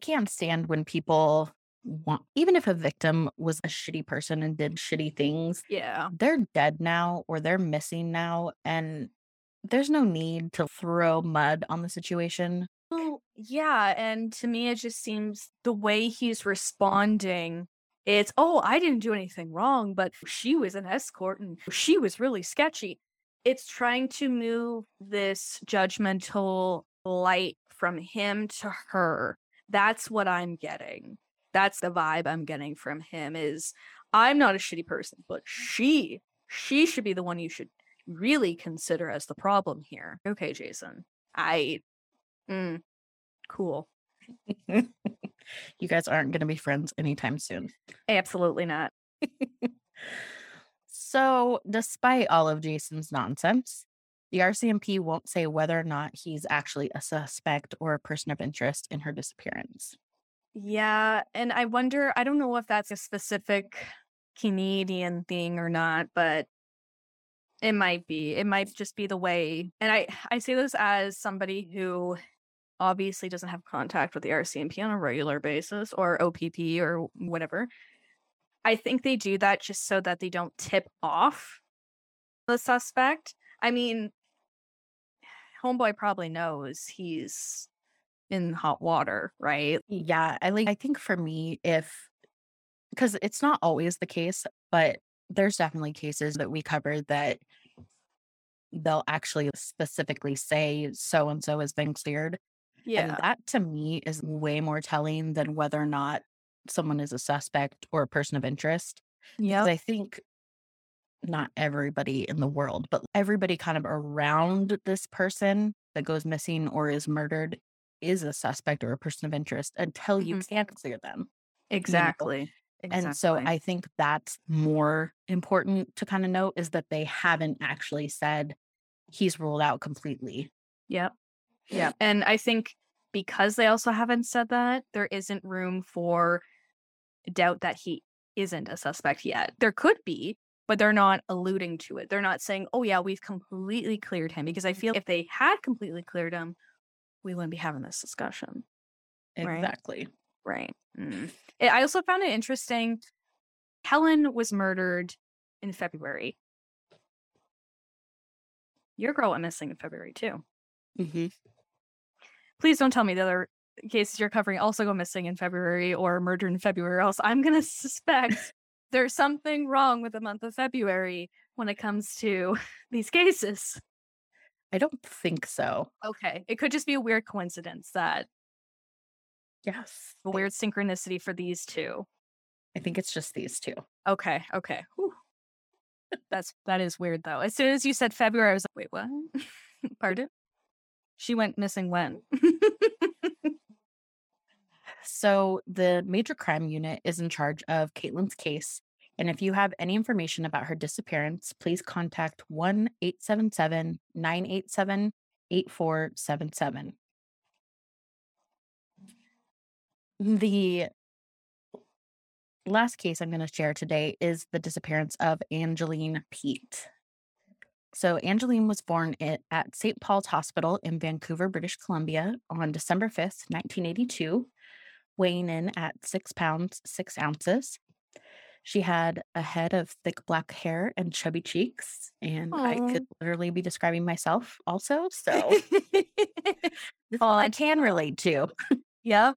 can't stand when people want, even if a victim was a shitty person and did shitty things, yeah, they're dead now or they're missing now, and there's no need to throw mud on the situation. Well, yeah, and to me it just seems the way he's responding, it's, oh, I didn't do anything wrong, but she was an escort and she was really sketchy. It's trying to move this judgmental light from him to her. That's what I'm getting. That's the vibe I'm getting from him is, I'm not a shitty person, but she should be the one you should really consider as the problem here. Okay, Jason. Cool. You guys aren't going to be friends anytime soon. Absolutely not. So, despite all of Jason's nonsense, the RCMP won't say whether or not he's actually a suspect or a person of interest in her disappearance. Yeah, and I wonder, I don't know if that's a specific Canadian thing or not, but it might be. It might just be the way. And I say this as somebody who obviously doesn't have contact with the RCMP on a regular basis, or OPP or whatever. I think they do that just so that they don't tip off the suspect. I mean, homeboy probably knows he's in hot water, right? Yeah, I think for me, because it's not always the case, but there's definitely cases that we cover that they'll actually specifically say so-and-so has been cleared. Yeah. And that to me is way more telling than whether or not someone is a suspect or a person of interest. Yeah. Because I think not everybody in the world, but everybody kind of around this person that goes missing or is murdered is a suspect or a person of interest until you can't clear them. Exactly. You know? Exactly. And so I think that's more important to kind of note, is that they haven't actually said he's ruled out completely. Yep. Yeah. And I think because they also haven't said that, there isn't room for doubt that he isn't a suspect yet. There could be, but they're not alluding to it. They're not saying, oh, yeah, we've completely cleared him. Because I feel if they had completely cleared him, we wouldn't be having this discussion. Exactly. Right. Mm. I also found it interesting. Helen was murdered in February. Your girl went missing in February, too. Mm-hmm. Please don't tell me the other cases you're covering also go missing in February or murdered in February, or else I'm going to suspect there's something wrong with the month of February when it comes to these cases. I don't think so. Okay. It could just be a weird coincidence that. Yes. A weird synchronicity for these two. I think it's just these two. Okay. Okay. That is weird, though. As soon as you said February, I was like, wait, what? Pardon? She went missing when? So the Major Crime Unit is in charge of Caitlin's case. And if you have any information about her disappearance, please contact 1-877-987-8477. The last case I'm going to share today is the disappearance of Angeline Pete. So Angeline was born at St. Paul's Hospital in Vancouver, British Columbia on December 5th, 1982, weighing in at 6 pounds, 6 ounces. She had a head of thick black hair and chubby cheeks, and I could literally be describing myself also. So all I can relate to. Yep.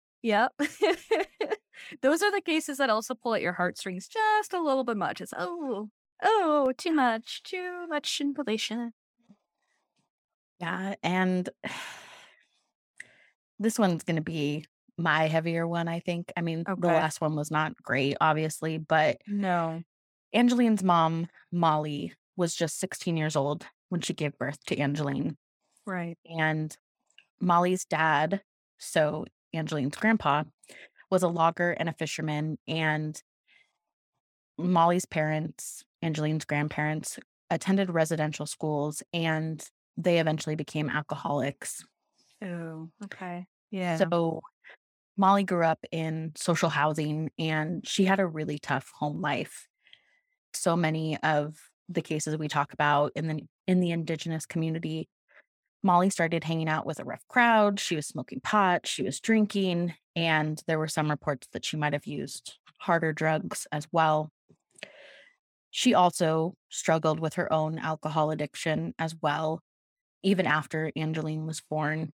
Those are the cases that also pull at your heartstrings just a little bit much. It's too much inflation. Yeah, and this one's going to be my heavier one, I think. I mean, okay. The last one was not great, obviously, but no. Angeline's mom, Molly, was just 16 years old when she gave birth to Angeline. Right. And Molly's dad, so Angeline's grandpa, was a logger and a fisherman, and Molly's parents, Angeline's grandparents, attended residential schools, and they eventually became alcoholics. Oh, okay. Yeah. So Molly grew up in social housing, and she had a really tough home life. So many of the cases we talk about in the Indigenous community, Molly started hanging out with a rough crowd. She was smoking pot, she was drinking, and there were some reports that she might have used harder drugs as well. She also struggled with her own alcohol addiction as well, even after Angeline was born.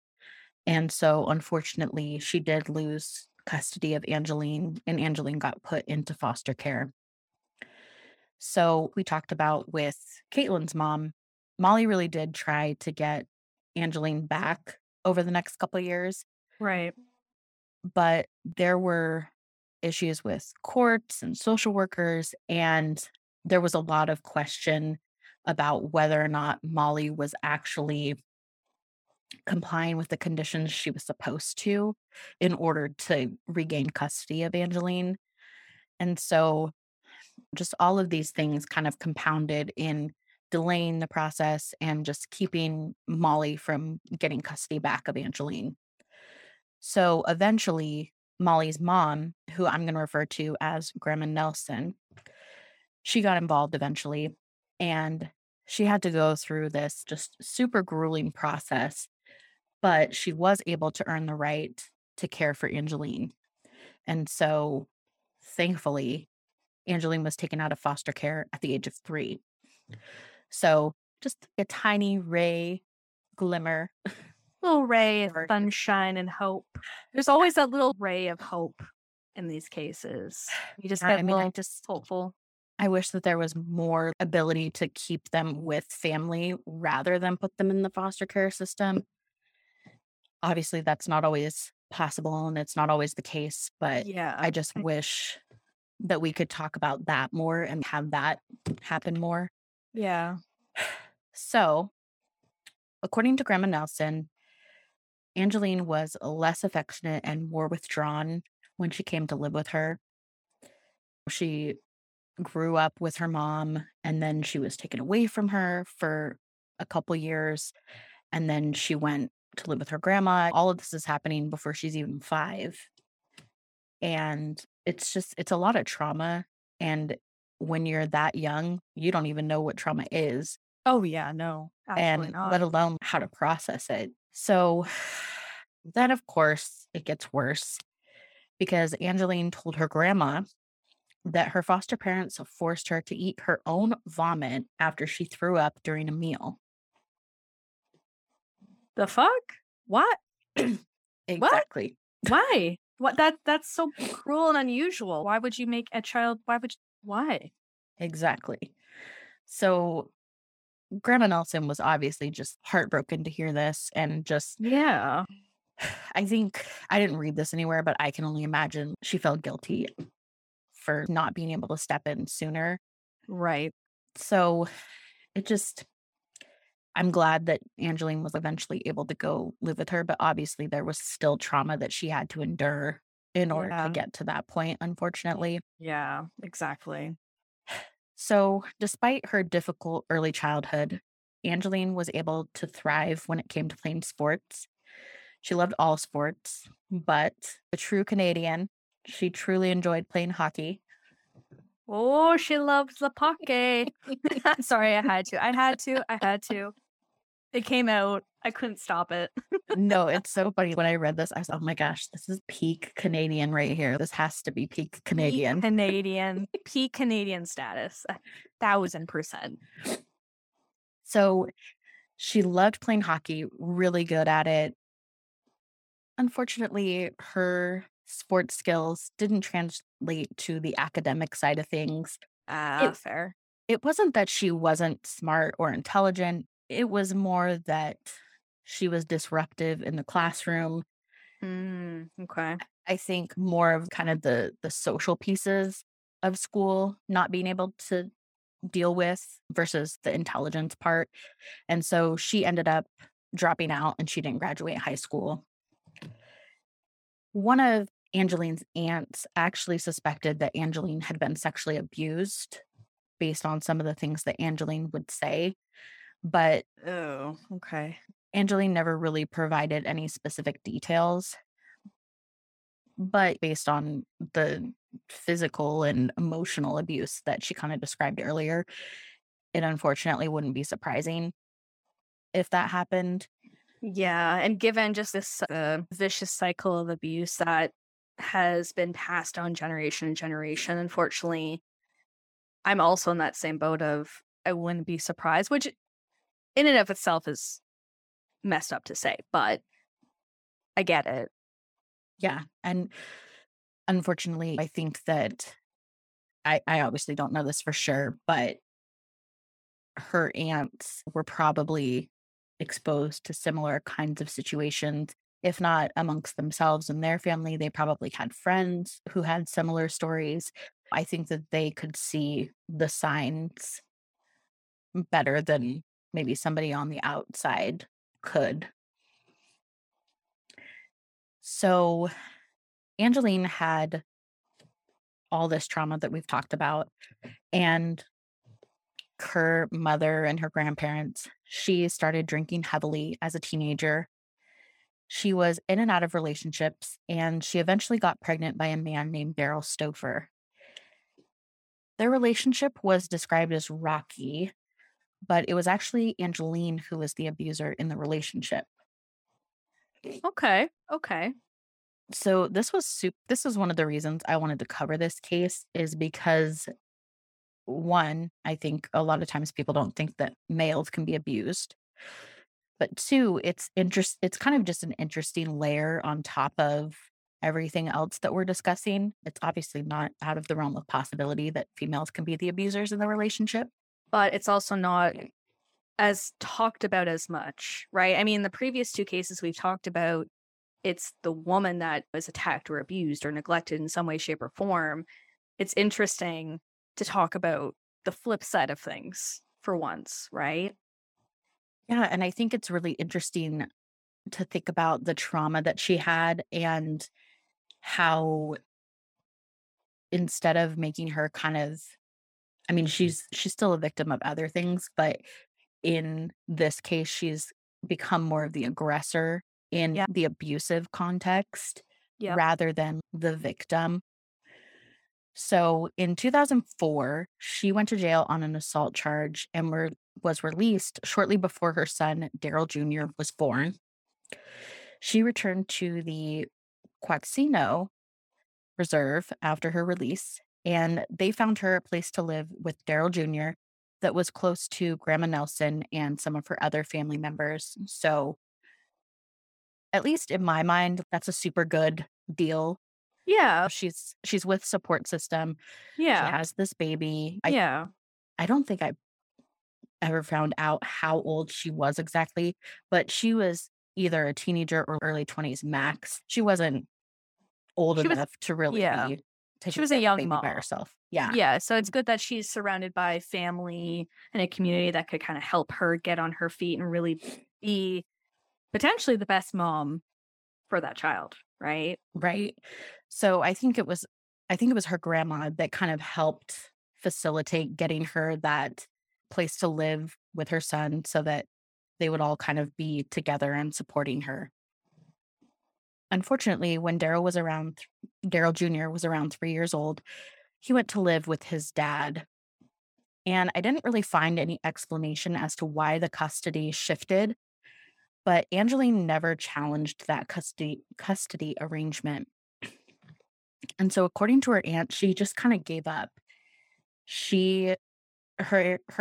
And so, unfortunately, she did lose custody of Angeline, and Angeline got put into foster care. So we talked about with Caitlin's mom, Molly really did try to get Angeline back over the next couple of years. Right. But there were issues with courts and social workers, and there was a lot of question about whether or not Molly was actually complying with the conditions she was supposed to in order to regain custody of Angeline. And so just all of these things kind of compounded in delaying the process and just keeping Molly from getting custody back of Angeline. So eventually, Molly's mom, who I'm going to refer to as Grandma Nelson, she got involved eventually, and she had to go through this just super grueling process, but she was able to earn the right to care for Angeline. And so, thankfully, Angeline was taken out of foster care at the age of 3. So just a tiny ray, glimmer. Little ray of sunshine and hope. There's always that little ray of hope in these cases. You just get just hopeful. I wish that there was more ability to keep them with family rather than put them in the foster care system. Obviously, that's not always possible, and it's not always the case, but yeah, I just wish that we could talk about that more and have that happen more. Yeah. So, according to Grandma Nelson, Angeline was less affectionate and more withdrawn when she came to live with her. She grew up with her mom, and then she was taken away from her for a couple years, and then she went to live with her grandma. All of this is happening before she's even 5. And it's a lot of trauma. And when you're that young, you don't even know what trauma is. Oh, yeah, no. And not. Let alone how to process it. So then, of course, it gets worse because Angeline told her grandma that her foster parents forced her to eat her own vomit after she threw up during a meal. The fuck? What? Exactly. What? Why? What? That's so cruel and unusual. Why would you make a child? Why? Exactly. So Grandma Nelson was obviously just heartbroken to hear this, and just, yeah, I think I didn't read this anywhere, but I can only imagine she felt guilty for not being able to step in sooner. Right. So I'm glad that Angeline was eventually able to go live with her, but obviously there was still trauma that she had to endure in order to get to that point, unfortunately. Yeah, exactly. So despite her difficult early childhood, Angeline was able to thrive when it came to playing sports. She loved all sports, but a true Canadian, she truly enjoyed playing hockey. Oh, she loves the pocket. Sorry, I had to. It came out. I couldn't stop it. No, it's so funny. When I read this, I was, oh my gosh, this is peak Canadian right here. This has to be peak Canadian. Peak Canadian status, 1,000%. So she loved playing hockey, really good at it. Unfortunately, her sports skills didn't translate to the academic side of things. Fair. It wasn't that she wasn't smart or intelligent. It was more that she was disruptive in the classroom. Okay. I think more of kind of the social pieces of school not being able to deal with versus the intelligence part. And so she ended up dropping out and she didn't graduate high school. One of Angeline's aunts actually suspected that Angeline had been sexually abused based on some of the things that Angeline would say. But Angeline never really provided any specific details. But based on the physical and emotional abuse that she kind of described earlier, it unfortunately wouldn't be surprising if that happened. Yeah, and given just this vicious cycle of abuse that has been passed on generation and generation, unfortunately, I'm also in that same boat of I wouldn't be surprised, which in and of itself is messed up to say, but I get it. Yeah, and unfortunately, I think that I obviously don't know this for sure, but her aunts were probably exposed to similar kinds of situations. If not amongst themselves and their family, they probably had friends who had similar stories. I think that they could see the signs better than maybe somebody on the outside could. So Angeline had all this trauma that we've talked about, and her mother and her grandparents, she started drinking heavily as a teenager. She was in and out of relationships, and she eventually got pregnant by a man named Darryl Stouffer. Their relationship was described as rocky, but it was actually Angeline who was the abuser in the relationship. Okay. So this was one of the reasons I wanted to cover this case, is because one, I think a lot of times people don't think that males can be abused. But two, it's kind of just an interesting layer on top of everything else that we're discussing. It's obviously not out of the realm of possibility that females can be the abusers in the relationship. But it's also not as talked about as much, right? I mean, the previous two cases we've talked about, it's the woman that was attacked or abused or neglected in some way, shape, or form. It's interesting to talk about the flip side of things for once, right? Yeah, and I think it's really interesting to think about the trauma that she had and how instead of making her kind of, I mean, she's still a victim of other things, but in this case, she's become more of the aggressor in the abusive context rather than the victim. So in 2004, she went to jail on an assault charge and was released shortly before her son, Darryl Jr., was born. She returned to the Quatsino Reserve after her release, and they found her a place to live with Darryl Jr. that was close to Grandma Nelson and some of her other family members. So at least in my mind, that's a super good deal. Yeah. She's with support system. Yeah. She has this baby. I don't think I ever found out how old she was exactly, but she was either a teenager or early 20s max. She wasn't old enough to really be. She was a young mom by herself. Yeah. Yeah. So it's good that she's surrounded by family and a community that could kind of help her get on her feet and really be potentially the best mom for that child. Right. Right. So I think it was her grandma that kind of helped facilitate getting her that place to live with her son so that they would all kind of be together and supporting her. Unfortunately, when Darryl Jr. was around 3 years old, he went to live with his dad. And I didn't really find any explanation as to why the custody shifted, but Angeline never challenged that custody arrangement. And so according to her aunt, she just kind of gave up. Her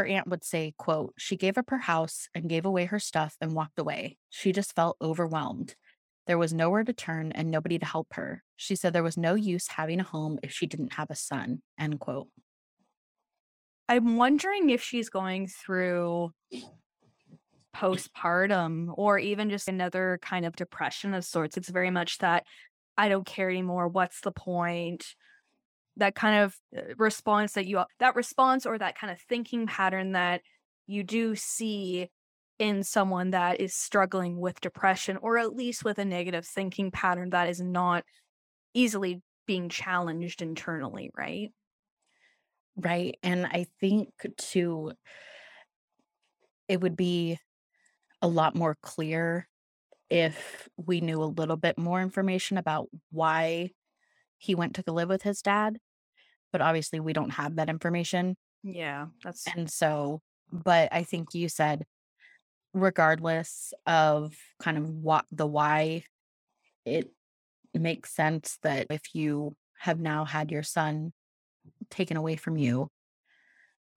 aunt would say, quote, "She gave up her house and gave away her stuff and walked away. She just felt overwhelmed. There was nowhere to turn and nobody to help her. She said there was no use having a home if she didn't have a son, end quote. I'm wondering if she's going through postpartum or even just another kind of depression of sorts. It's very much that I don't care anymore. What's the point? That kind of response or that kind of thinking pattern that you do see in someone that is struggling with depression, or at least with a negative thinking pattern that is not easily being challenged internally, right? Right. And I think, too, it would be a lot more clear if we knew a little bit more information about why he went to go live with his dad. But obviously, we don't have that information. Yeah. But I think you said, regardless of kind of what the why, it makes sense that if you have now had your son taken away from you,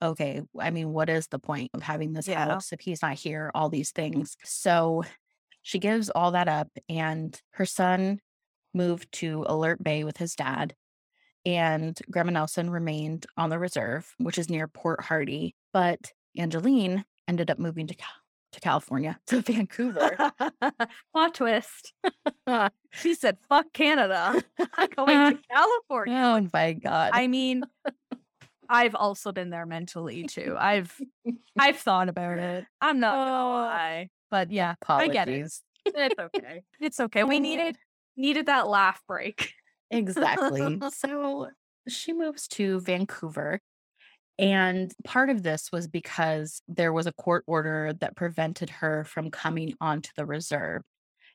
okay, I mean, what is the point of having this house if he's not here, all these things. So she gives all that up, and her son moved to Alert Bay with his dad, and Grandma Nelson remained on the reserve, which is near Port Hardy. But Angeline ended up moving to California, to Vancouver. Plot twist. She said, fuck Canada. I'm going to California. Oh, my God. I mean, I've also been there mentally, too. I've thought about it. I'm not going to lie. But yeah, apologies. I get it. It's okay. It's okay. We needed that laugh break. Exactly. So she moves to Vancouver. And part of this was because there was a court order that prevented her from coming onto the reserve.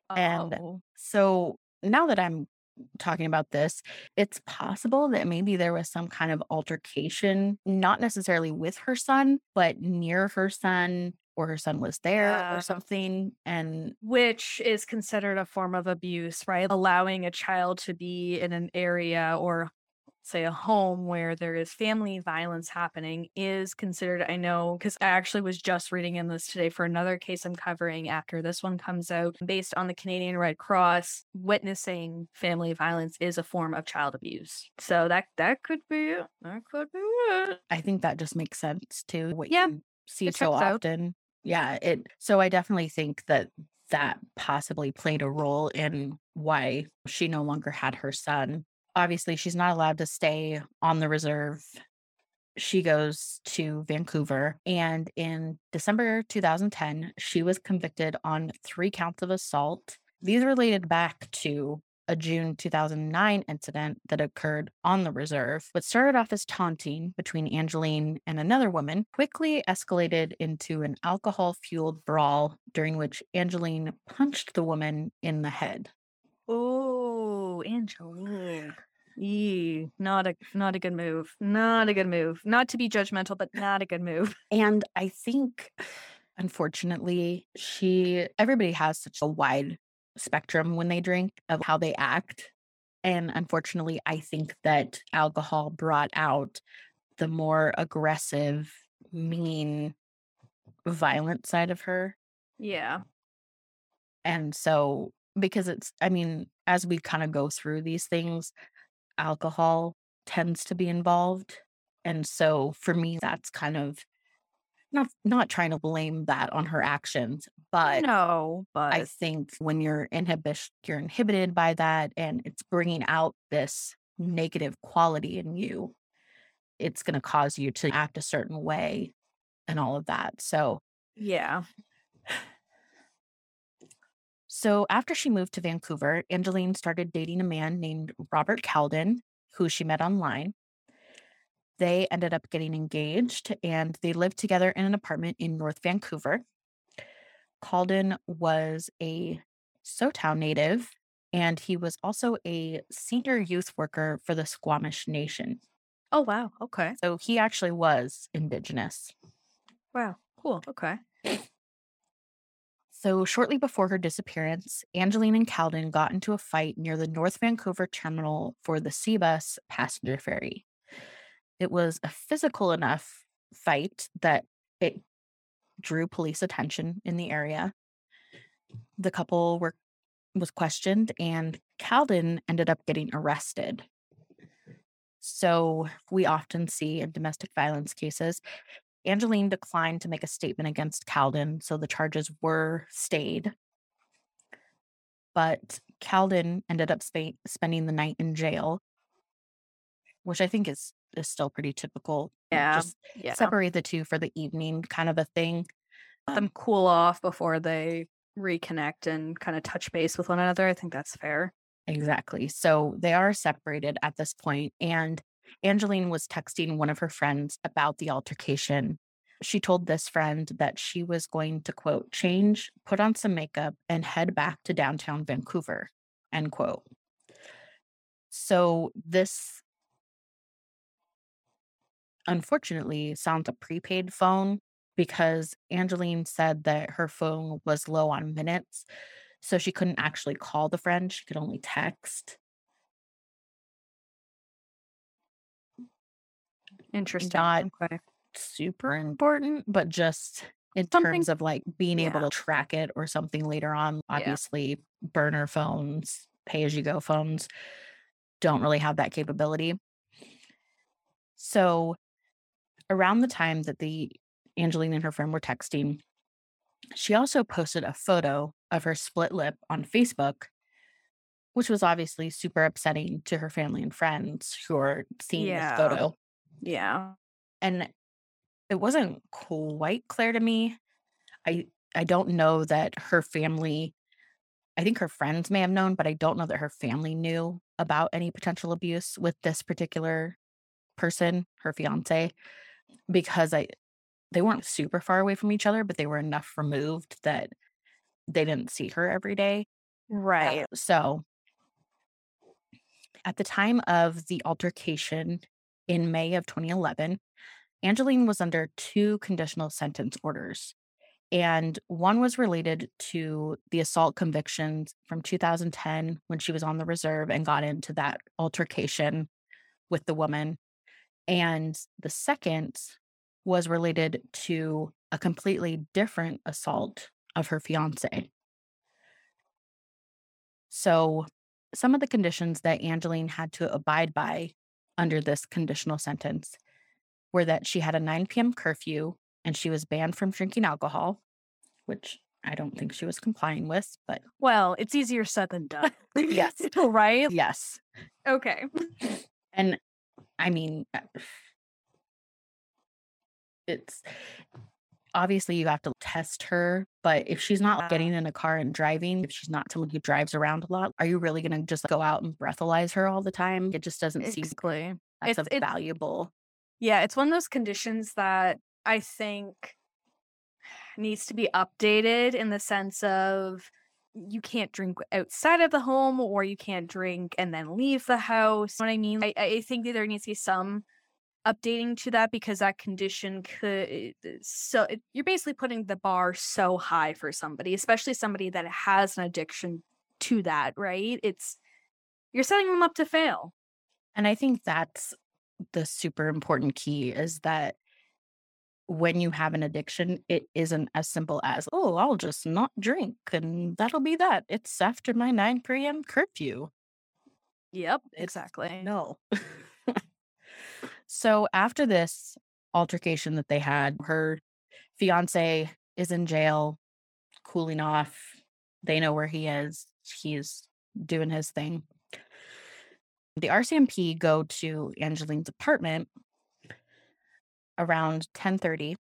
Oh. And so now that I'm talking about this, it's possible that maybe there was some kind of altercation, not necessarily with her son, but near her son, or her son was there or something. And which is considered a form of abuse, right? Allowing a child to be in an area or say a home where there is family violence happening is considered, I know, because I actually was just reading in this today for another case I'm covering after this one comes out, based on the Canadian Red Cross, witnessing family violence is a form of child abuse. So that could be it. That could be it. I think that just makes sense to what you see so often. Out. Yeah. So I definitely think that possibly played a role in why she no longer had her son. Obviously, she's not allowed to stay on the reserve. She goes to Vancouver. And in December 2010, she was convicted on 3 counts of assault. These related back to a June 2009 incident that occurred on the reserve. What started off as taunting between Angeline and another woman quickly escalated into an alcohol-fueled brawl, during which Angeline punched the woman in the head. Oh, Angeline. Eee, not a good move. Not a good move. Not to be judgmental, but not a good move. And I think, unfortunately, everybody has such a wide spectrum when they drink of how they act. And unfortunately, I think that alcohol brought out the more aggressive, mean, violent side of her. Yeah. And so, because as we kind of go through these things, alcohol tends to be involved. And so for me, that's kind of not trying to blame that on her actions, but I think when you're inhibited by that, and it's bringing out this negative quality in you, it's going to cause you to act a certain way and all of that. So, yeah. So after she moved to Vancouver, Angeline started dating a man named Robert Calden, who she met online. They ended up getting engaged, and they lived together in an apartment in North Vancouver. Calden was a Sowtown native, and he was also a senior youth worker for the Squamish Nation. Oh, wow. Okay. So he actually was Indigenous. Wow. Cool. Okay. So shortly before her disappearance, Angeline and Calden got into a fight near the North Vancouver terminal for the Seabus passenger ferry. It was a physical enough fight that it drew police attention in the area. The couple were was questioned, and Calden ended up getting arrested. So we often see in domestic violence cases, Angeline declined to make a statement against Calden, so the charges were stayed. But Calden ended up spending the night in jail, which I think is still pretty typical. Yeah. Just separate the two for the evening kind of a thing. Let them cool off before they reconnect and kind of touch base with one another. I think that's fair. Exactly. So they are separated at this point, and Angeline was texting one of her friends about the altercation. She told this friend that she was going to, quote, change, put on some makeup, and head back to downtown Vancouver, end quote. So this, unfortunately, sounds a prepaid phone, because Angeline said that her phone was low on minutes, so she couldn't actually call the friend. She could only text. Interesting. Not okay. Super important, but just in terms of like being able to track it or something later on. Obviously, burner phones, pay-as-you-go phones don't really have that capability. So around the time that Angeline and her friend were texting, she also posted a photo of her split lip on Facebook, which was obviously super upsetting to her family and friends who are seeing this photo. Yeah. And it wasn't quite clear to me. I don't know that her family, I think her friends may have known, but I don't know that her family knew about any potential abuse with this particular person, her fiance, because they weren't super far away from each other, but they were enough removed that they didn't see her every day. Right. So at the time of the altercation in May of 2011, Angeline was under two conditional sentence orders, and one was related to the assault convictions from 2010 when she was on the reserve and got into that altercation with the woman. And the second was related to a completely different assault of her fiancé. So some of the conditions that Angeline had to abide by under this conditional sentence were that she had a 9 p.m. curfew and she was banned from drinking alcohol, which I don't think she was complying with, but... Well, it's easier said than done. Yes. Right? Yes. Okay. And I mean... It's obviously you have to test her, but if she's not getting in a car and driving, if she's not someone who drives around a lot, are you really going to just go out and breathalyze her all the time? It just doesn't seem that's valuable. Yeah, it's one of those conditions that I think needs to be updated in the sense of you can't drink outside of the home, or you can't drink and then leave the house. You know what I mean? I think that there needs to be some updating to that, because that condition you're basically putting the bar so high for somebody, especially somebody that has an addiction to that, right? You're setting them up to fail. And I think that's the super important key, is that when you have an addiction, it isn't as simple as, oh, I'll just not drink and that'll be that. It's after my 9 p.m. curfew. Yep, exactly. No. So after this altercation that they had, her fiance is in jail, cooling off. They know where he is. He's doing his thing. The RCMP go to Angeline's apartment around 10:30,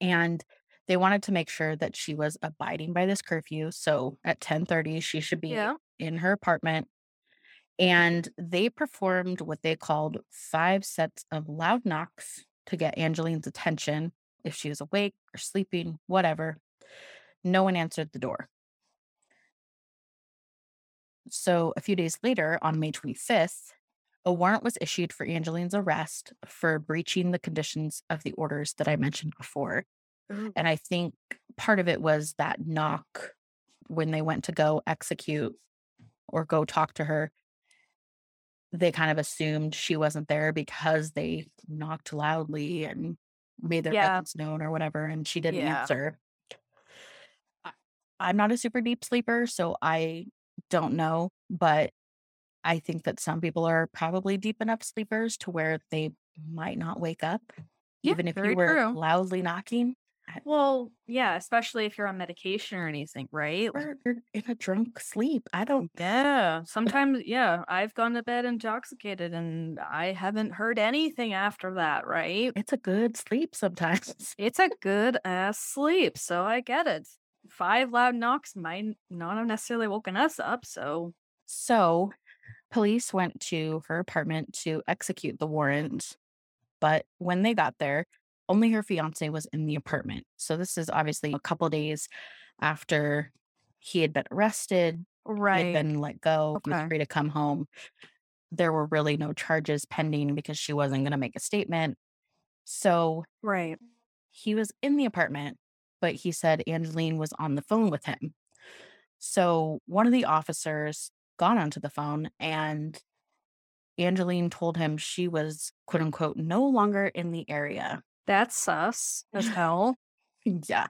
and they wanted to make sure that she was abiding by this curfew. So at 10:30, she should be in her apartment. And they performed what they called 5 sets of loud knocks to get Angeline's attention, if she was awake or sleeping, whatever. No one answered the door. So a few days later, on May 25th, a warrant was issued for Angeline's arrest for breaching the conditions of the orders that I mentioned before. Mm-hmm. And I think part of it was that knock when they went to go execute or go talk to her. They kind of assumed she wasn't there because they knocked loudly and made their presence known or whatever, and she didn't answer. I'm not a super deep sleeper, so I don't know, but I think that some people are probably deep enough sleepers to where they might not wake up, even if you were loudly knocking. Well, yeah, especially if you're on medication or anything, right? Or you're in a drunk sleep. I don't. Yeah, sometimes, yeah, I've gone to bed intoxicated and I haven't heard anything after that, right? It's a good sleep sometimes. It's a good ass sleep, so I get it. 5 loud knocks might not have necessarily woken us up, so police went to her apartment to execute the warrant, but when they got there, only her fiance was in the apartment. So this is obviously a couple days after he had been arrested, right? He had been let go, he was free to come home. There were really no charges pending because she wasn't going to make a statement. So he was in the apartment, but he said Angeline was on the phone with him. So one of the officers got onto the phone and Angeline told him she was, quote unquote, no longer in the area. That's sus as hell. Yeah.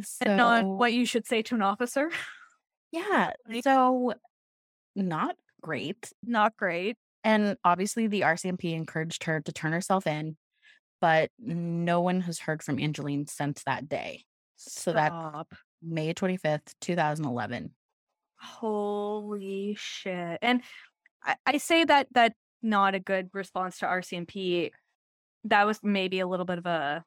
So, and not what you should say to an officer. Yeah. So not great. Not great. And obviously the RCMP encouraged her to turn herself in, but no one has heard from Angeline since that day. So that's May 25th, 2011. Holy shit. And I say that that's not a good response to RCMP. That was maybe a little bit of a,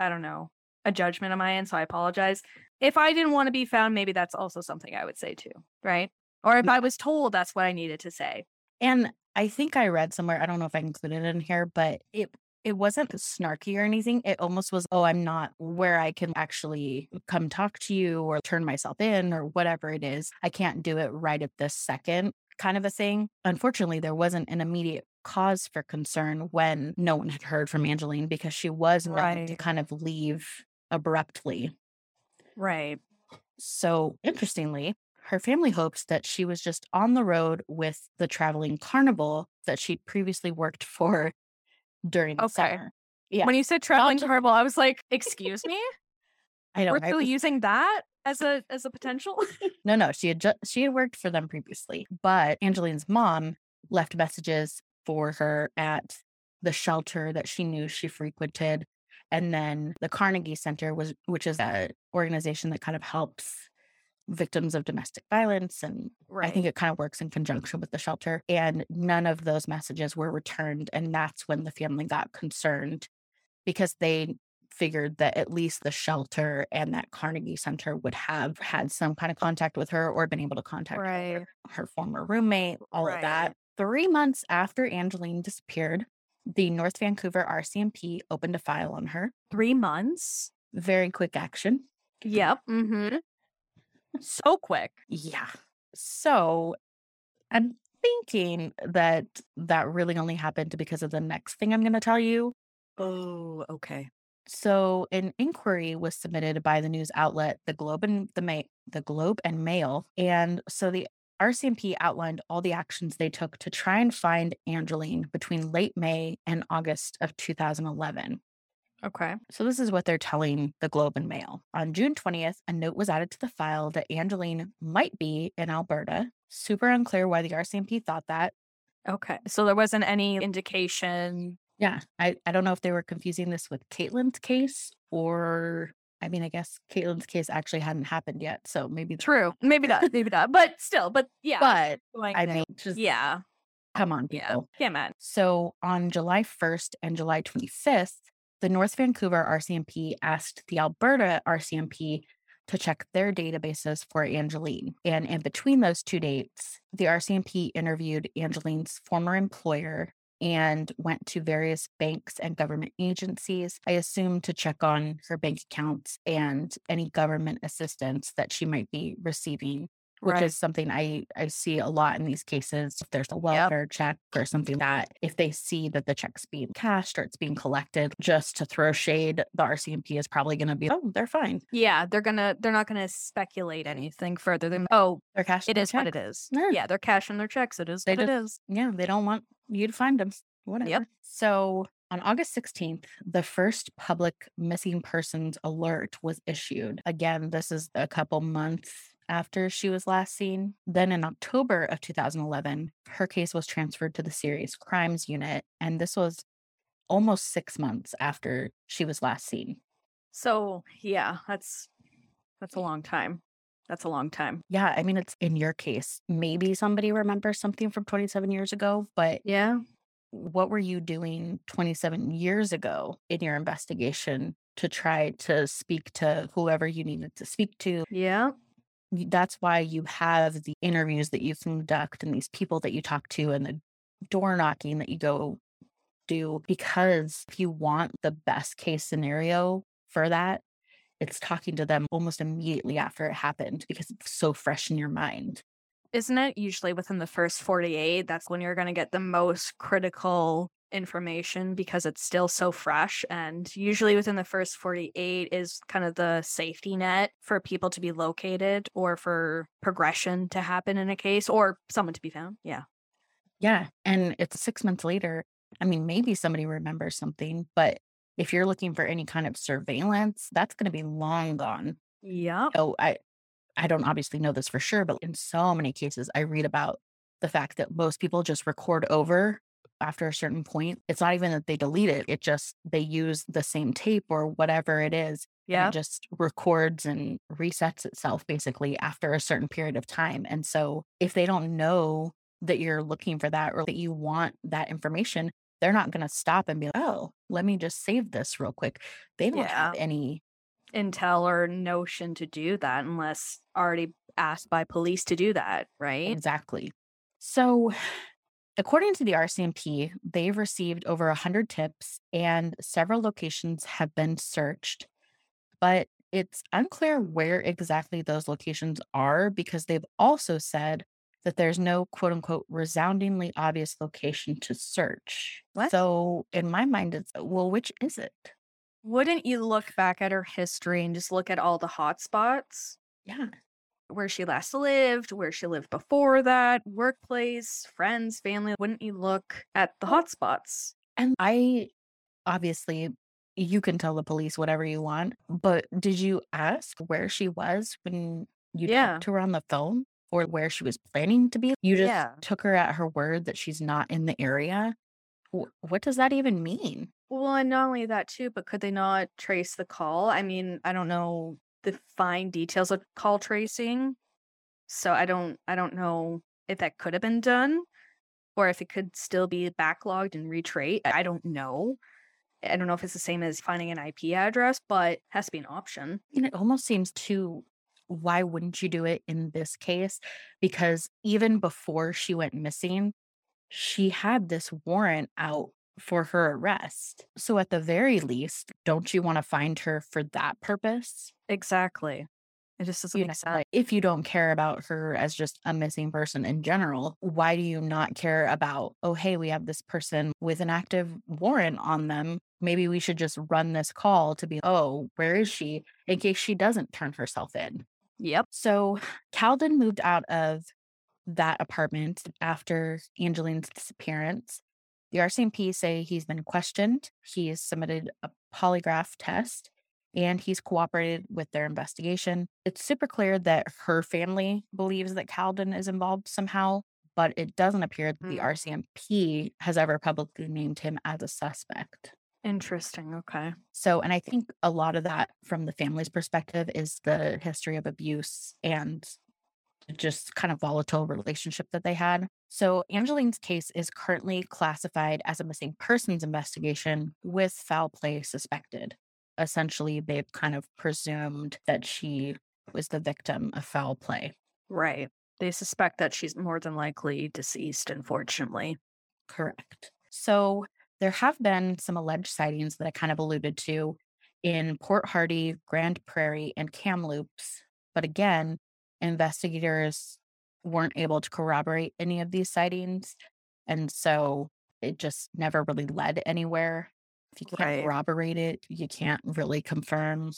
I don't know, a judgment on my end, so I apologize. If I didn't want to be found, maybe that's also something I would say too, right? Or if I was told, that's what I needed to say. And I think I read somewhere, I don't know if I included it in here, but it wasn't snarky or anything. It almost was, oh, I'm not where I can actually come talk to you or turn myself in or whatever it is. I can't do it right at this second, kind of a thing. Unfortunately, there wasn't an immediate cause for concern when no one had heard from Angeline because she was known to kind of leave abruptly. Right. So interestingly, her family hopes that she was just on the road with the traveling carnival that she'd previously worked for during the summer. Yeah. When you said traveling carnival, I was like, excuse me? I know. We're still using that as a potential? No. She had worked for them previously, but Angeline's mom left messages for her at the shelter that she knew she frequented. And then the Carnegie Center, which is an organization that kind of helps victims of domestic violence. And I think it kind of works in conjunction with the shelter. And none of those messages were returned. And that's when the family got concerned because they figured that at least the shelter and that Carnegie Center would have had some kind of contact with her or been able to contact her former roommate, all of that. 3 months after Angeline disappeared, the North Vancouver RCMP opened a file on her. 3 months? Very quick action. Yep. Mm-hmm. So quick. Yeah. So I'm thinking that really only happened because of the next thing I'm going to tell you. Oh, okay. So an inquiry was submitted by the news outlet, the Globe and Mail. And so the RCMP outlined all the actions they took to try and find Angeline between late May and August of 2011. Okay. So this is what they're telling the Globe and Mail. On June 20th, a note was added to the file that Angeline might be in Alberta. Super unclear why the RCMP thought that. Okay. So there wasn't any indication. Yeah. I don't know if they were confusing this with Caitlin's case or... I mean, I guess Caitlin's case actually hadn't happened yet, so maybe... True. Maybe not. But still, yeah. But, yeah. Come on, people. Yeah, man. So, on July 1st and July 25th, the North Vancouver RCMP asked the Alberta RCMP to check their databases for Angeline. And in between those two dates, the RCMP interviewed Angeline's former employer and went to various banks and government agencies, I assume, to check on her bank accounts and any government assistance that she might be receiving, which is something I see a lot in these cases. If there's a welfare check or something like that, if they see that the check's being cashed or it's being collected, just to throw shade, the RCMP is probably going to be, oh, they're fine. Yeah, they're not going to speculate anything further than, oh, they're cashing their check. It is what it is. Yeah. They're cashing their checks. It is what it is. Yeah, they don't want you to find them. Whatever. Yep. So On August 16th, the first public missing persons alert was issued. Again, this is a couple months after she was last seen. Then in October of 2011, her case was transferred to the Serious Crimes Unit, and this was almost 6 months after she was last seen. So, yeah, that's a long time. That's a long time. Yeah, I mean, it's in your case. Maybe somebody remembers something from 27 years ago, but yeah. What were you doing 27 years ago in your investigation to try to speak to whoever you needed to speak to? Yeah. That's why you have the interviews that you conduct and these people that you talk to and the door knocking that you go do, because if you want the best case scenario for that, it's talking to them almost immediately after it happened because it's so fresh in your mind. Isn't it usually within the first 48? That's when you're going to get the most critical information because it's still so fresh. And usually within the first 48 is kind of the safety net for people to be located or for progression to happen in a case or someone to be found. Yeah. Yeah. And it's 6 months later. I mean, maybe somebody remembers something, but if you're looking for any kind of surveillance, that's going to be long gone. Yeah. So I don't obviously know this for sure, but in so many cases, I read about the fact that most people just record over after a certain point. It's not even that they delete it. It just, they use the same tape or whatever it is. Yeah. It just records and resets itself basically after a certain period of time. And so if they don't know that you're looking for that or that you want that information, they're not going to stop and be like, oh, let me just save this real quick. They don't have any intel or notion to do that unless already asked by police to do that, right? Exactly. So according to the RCMP, they've received over 100 tips and several locations have been searched, but it's unclear where exactly those locations are because they've also said that there's no quote unquote resoundingly obvious location to search. What? So in my mind, it's, well, which is it? Wouldn't you look back at her history and just look at all the hot spots? Yeah. Where she last lived, where she lived before that, workplace, friends, family. Wouldn't you look at the hot spots? And I, obviously, you can tell the police whatever you want, but did you ask where she was when you talked to her on the phone or where she was planning to be? You just took her at her word that she's not in the area. What does that even mean? Well, and not only that, too, but could they not trace the call? I mean, I don't know the fine details of call tracing, so I don't know if that could have been done or if it could still be backlogged and retraced. I don't know. I don't know if it's the same as finding an IP address, but it has to be an option. And it almost seems too, why wouldn't you do it in this case? Because even before she went missing, she had this warrant out for her arrest. So at the very least, don't you want to find her for that purpose? Exactly. It just doesn't make sense. Like, if you don't care about her as just a missing person in general, why do you not care about, oh, hey, we have this person with an active warrant on them. Maybe we should just run this call to be, oh, where is she? In case she doesn't turn herself in. Yep. So Calden moved out of that apartment after Angeline's disappearance. The RCMP say he's been questioned, he has submitted a polygraph test, and he's cooperated with their investigation. It's super clear that her family believes that Calden is involved somehow, but it doesn't appear that the RCMP has ever publicly named him as a suspect. Interesting. Okay. So, and I think a lot of that from the family's perspective is the history of abuse and just kind of volatile relationship that they had. So Angeline's case is currently classified as a missing persons investigation with foul play suspected. Essentially, they've kind of presumed that she was the victim of foul play. Right. They suspect that she's more than likely deceased, unfortunately. Correct. So there have been some alleged sightings that I kind of alluded to in Port Hardy, Grand Prairie, and Kamloops. But again, investigators weren't able to corroborate any of these sightings. And so it just never really led anywhere. If you can't corroborate it, you can't really confirm.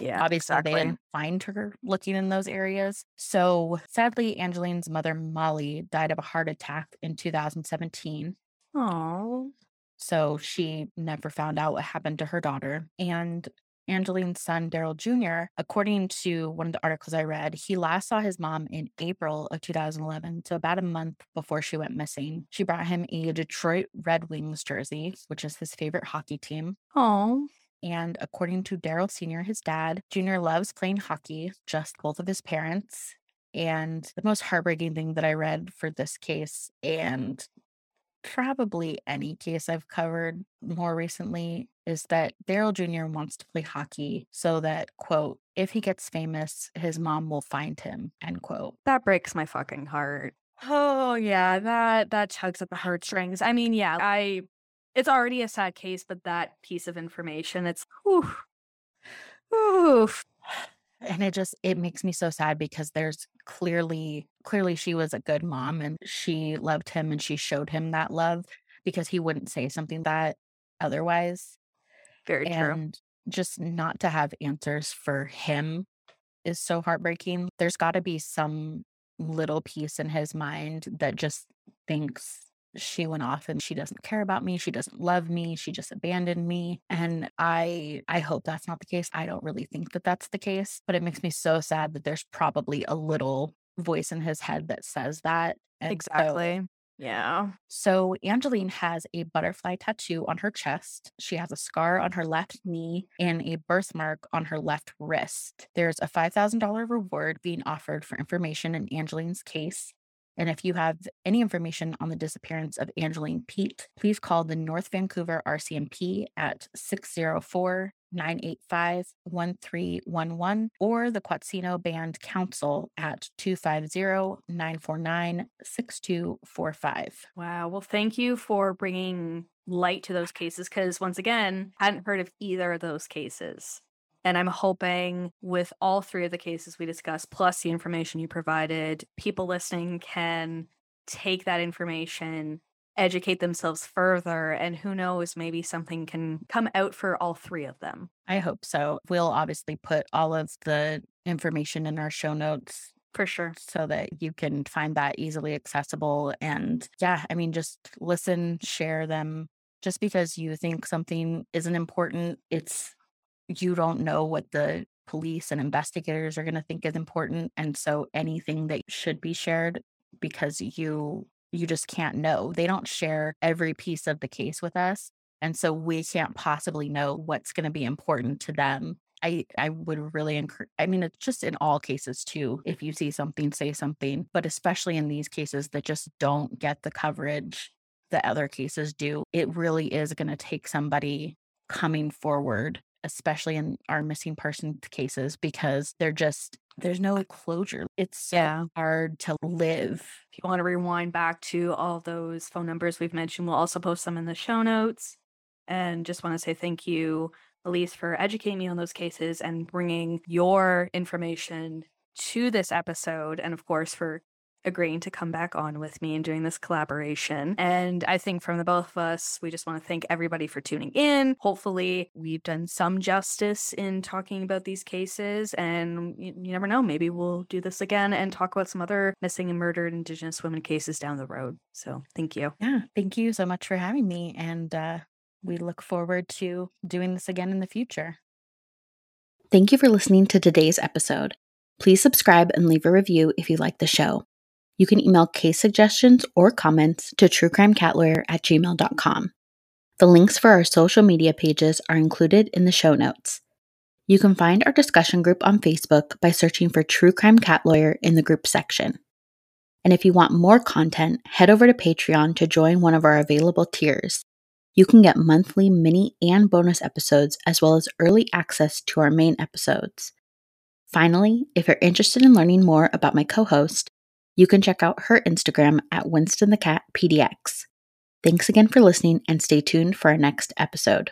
Yeah, obviously, they didn't find her looking in those areas. So sadly, Angeline's mother, Molly, died of a heart attack in 2017. Oh, So she never found out what happened to her daughter. And Angeline's son, Daryl Jr., according to one of the articles I read, he last saw his mom in April of 2011, so about a month before she went missing. She brought him a Detroit Red Wings jersey, which is his favorite hockey team. Oh. And according to Daryl Sr., his dad, Jr. loves playing hockey, just both of his parents. And the most heartbreaking thing that I read for this case, and probably any case I've covered more recently, is that Daryl Jr. wants to play hockey so that, quote, if he gets famous, his mom will find him, end quote. That breaks my fucking heart. Oh, yeah, that tugs at the heartstrings. I mean, yeah, it's already a sad case, but that piece of information, it's, oof, oof. And it makes me so sad because there's clearly she was a good mom and she loved him and she showed him that love because he wouldn't say something that otherwise. Very true. And just not to have answers for him is so heartbreaking. There's got to be some little piece in his mind that just thinks she went off and she doesn't care about me. She doesn't love me. She just abandoned me. And I hope that's not the case. I don't really think that that's the case, but it makes me so sad that there's probably a little voice in his head that says that. And exactly. Yeah. So Angeline has a butterfly tattoo on her chest. She has a scar on her left knee and a birthmark on her left wrist. There's a $5,000 reward being offered for information in Angeline's case. And if you have any information on the disappearance of Angeline Pete, please call the North Vancouver RCMP at 604-985-1311 or the Quatsino Band Council at 250-949-6245. Wow. Well, thank you for bringing light to those cases because, once again, I hadn't heard of either of those cases. And I'm hoping with all three of the cases we discussed, plus the information you provided, people listening can take that information, educate themselves further, and who knows, maybe something can come out for all three of them. I hope so. We'll obviously put all of the information in our show notes. For sure. So that you can find that easily accessible. And yeah, I mean, just listen, share them. Just because you think something isn't important, you don't know what the police and investigators are going to think is important. And so anything that should be shared, because you just can't know. They don't share every piece of the case with us. And so we can't possibly know what's going to be important to them. I would really encourage, I mean, it's just in all cases too, if you see something, say something, but especially in these cases that just don't get the coverage that other cases do, it really is going to take somebody coming forward, especially in our missing person cases, because there's no closure. It's so hard to live. If you want to rewind back to all those phone numbers we've mentioned, we'll also post them in the show notes. And just want to say thank you, Elise, for educating me on those cases and bringing your information to this episode. And of course, for agreeing to come back on with me and doing this collaboration. And I think from the both of us, we just want to thank everybody for tuning in. Hopefully we've done some justice in talking about these cases, and you never know, maybe we'll do this again and talk about some other missing and murdered Indigenous women cases down the road. So thank you. Yeah, thank you so much for having me. And we look forward to doing this again in the future. Thank you for listening to today's episode. Please subscribe and leave a review if you like the show. You can email case suggestions or comments to truecrimecatlawyer@gmail.com. The links for our social media pages are included in the show notes. You can find our discussion group on Facebook by searching for True Crime Cat Lawyer in the group section. And if you want more content, head over to Patreon to join one of our available tiers. You can get monthly mini and bonus episodes, as well as early access to our main episodes. Finally, if you're interested in learning more about my co-host, you can check out her Instagram at WinstonTheCatPDX. Thanks again for listening and stay tuned for our next episode.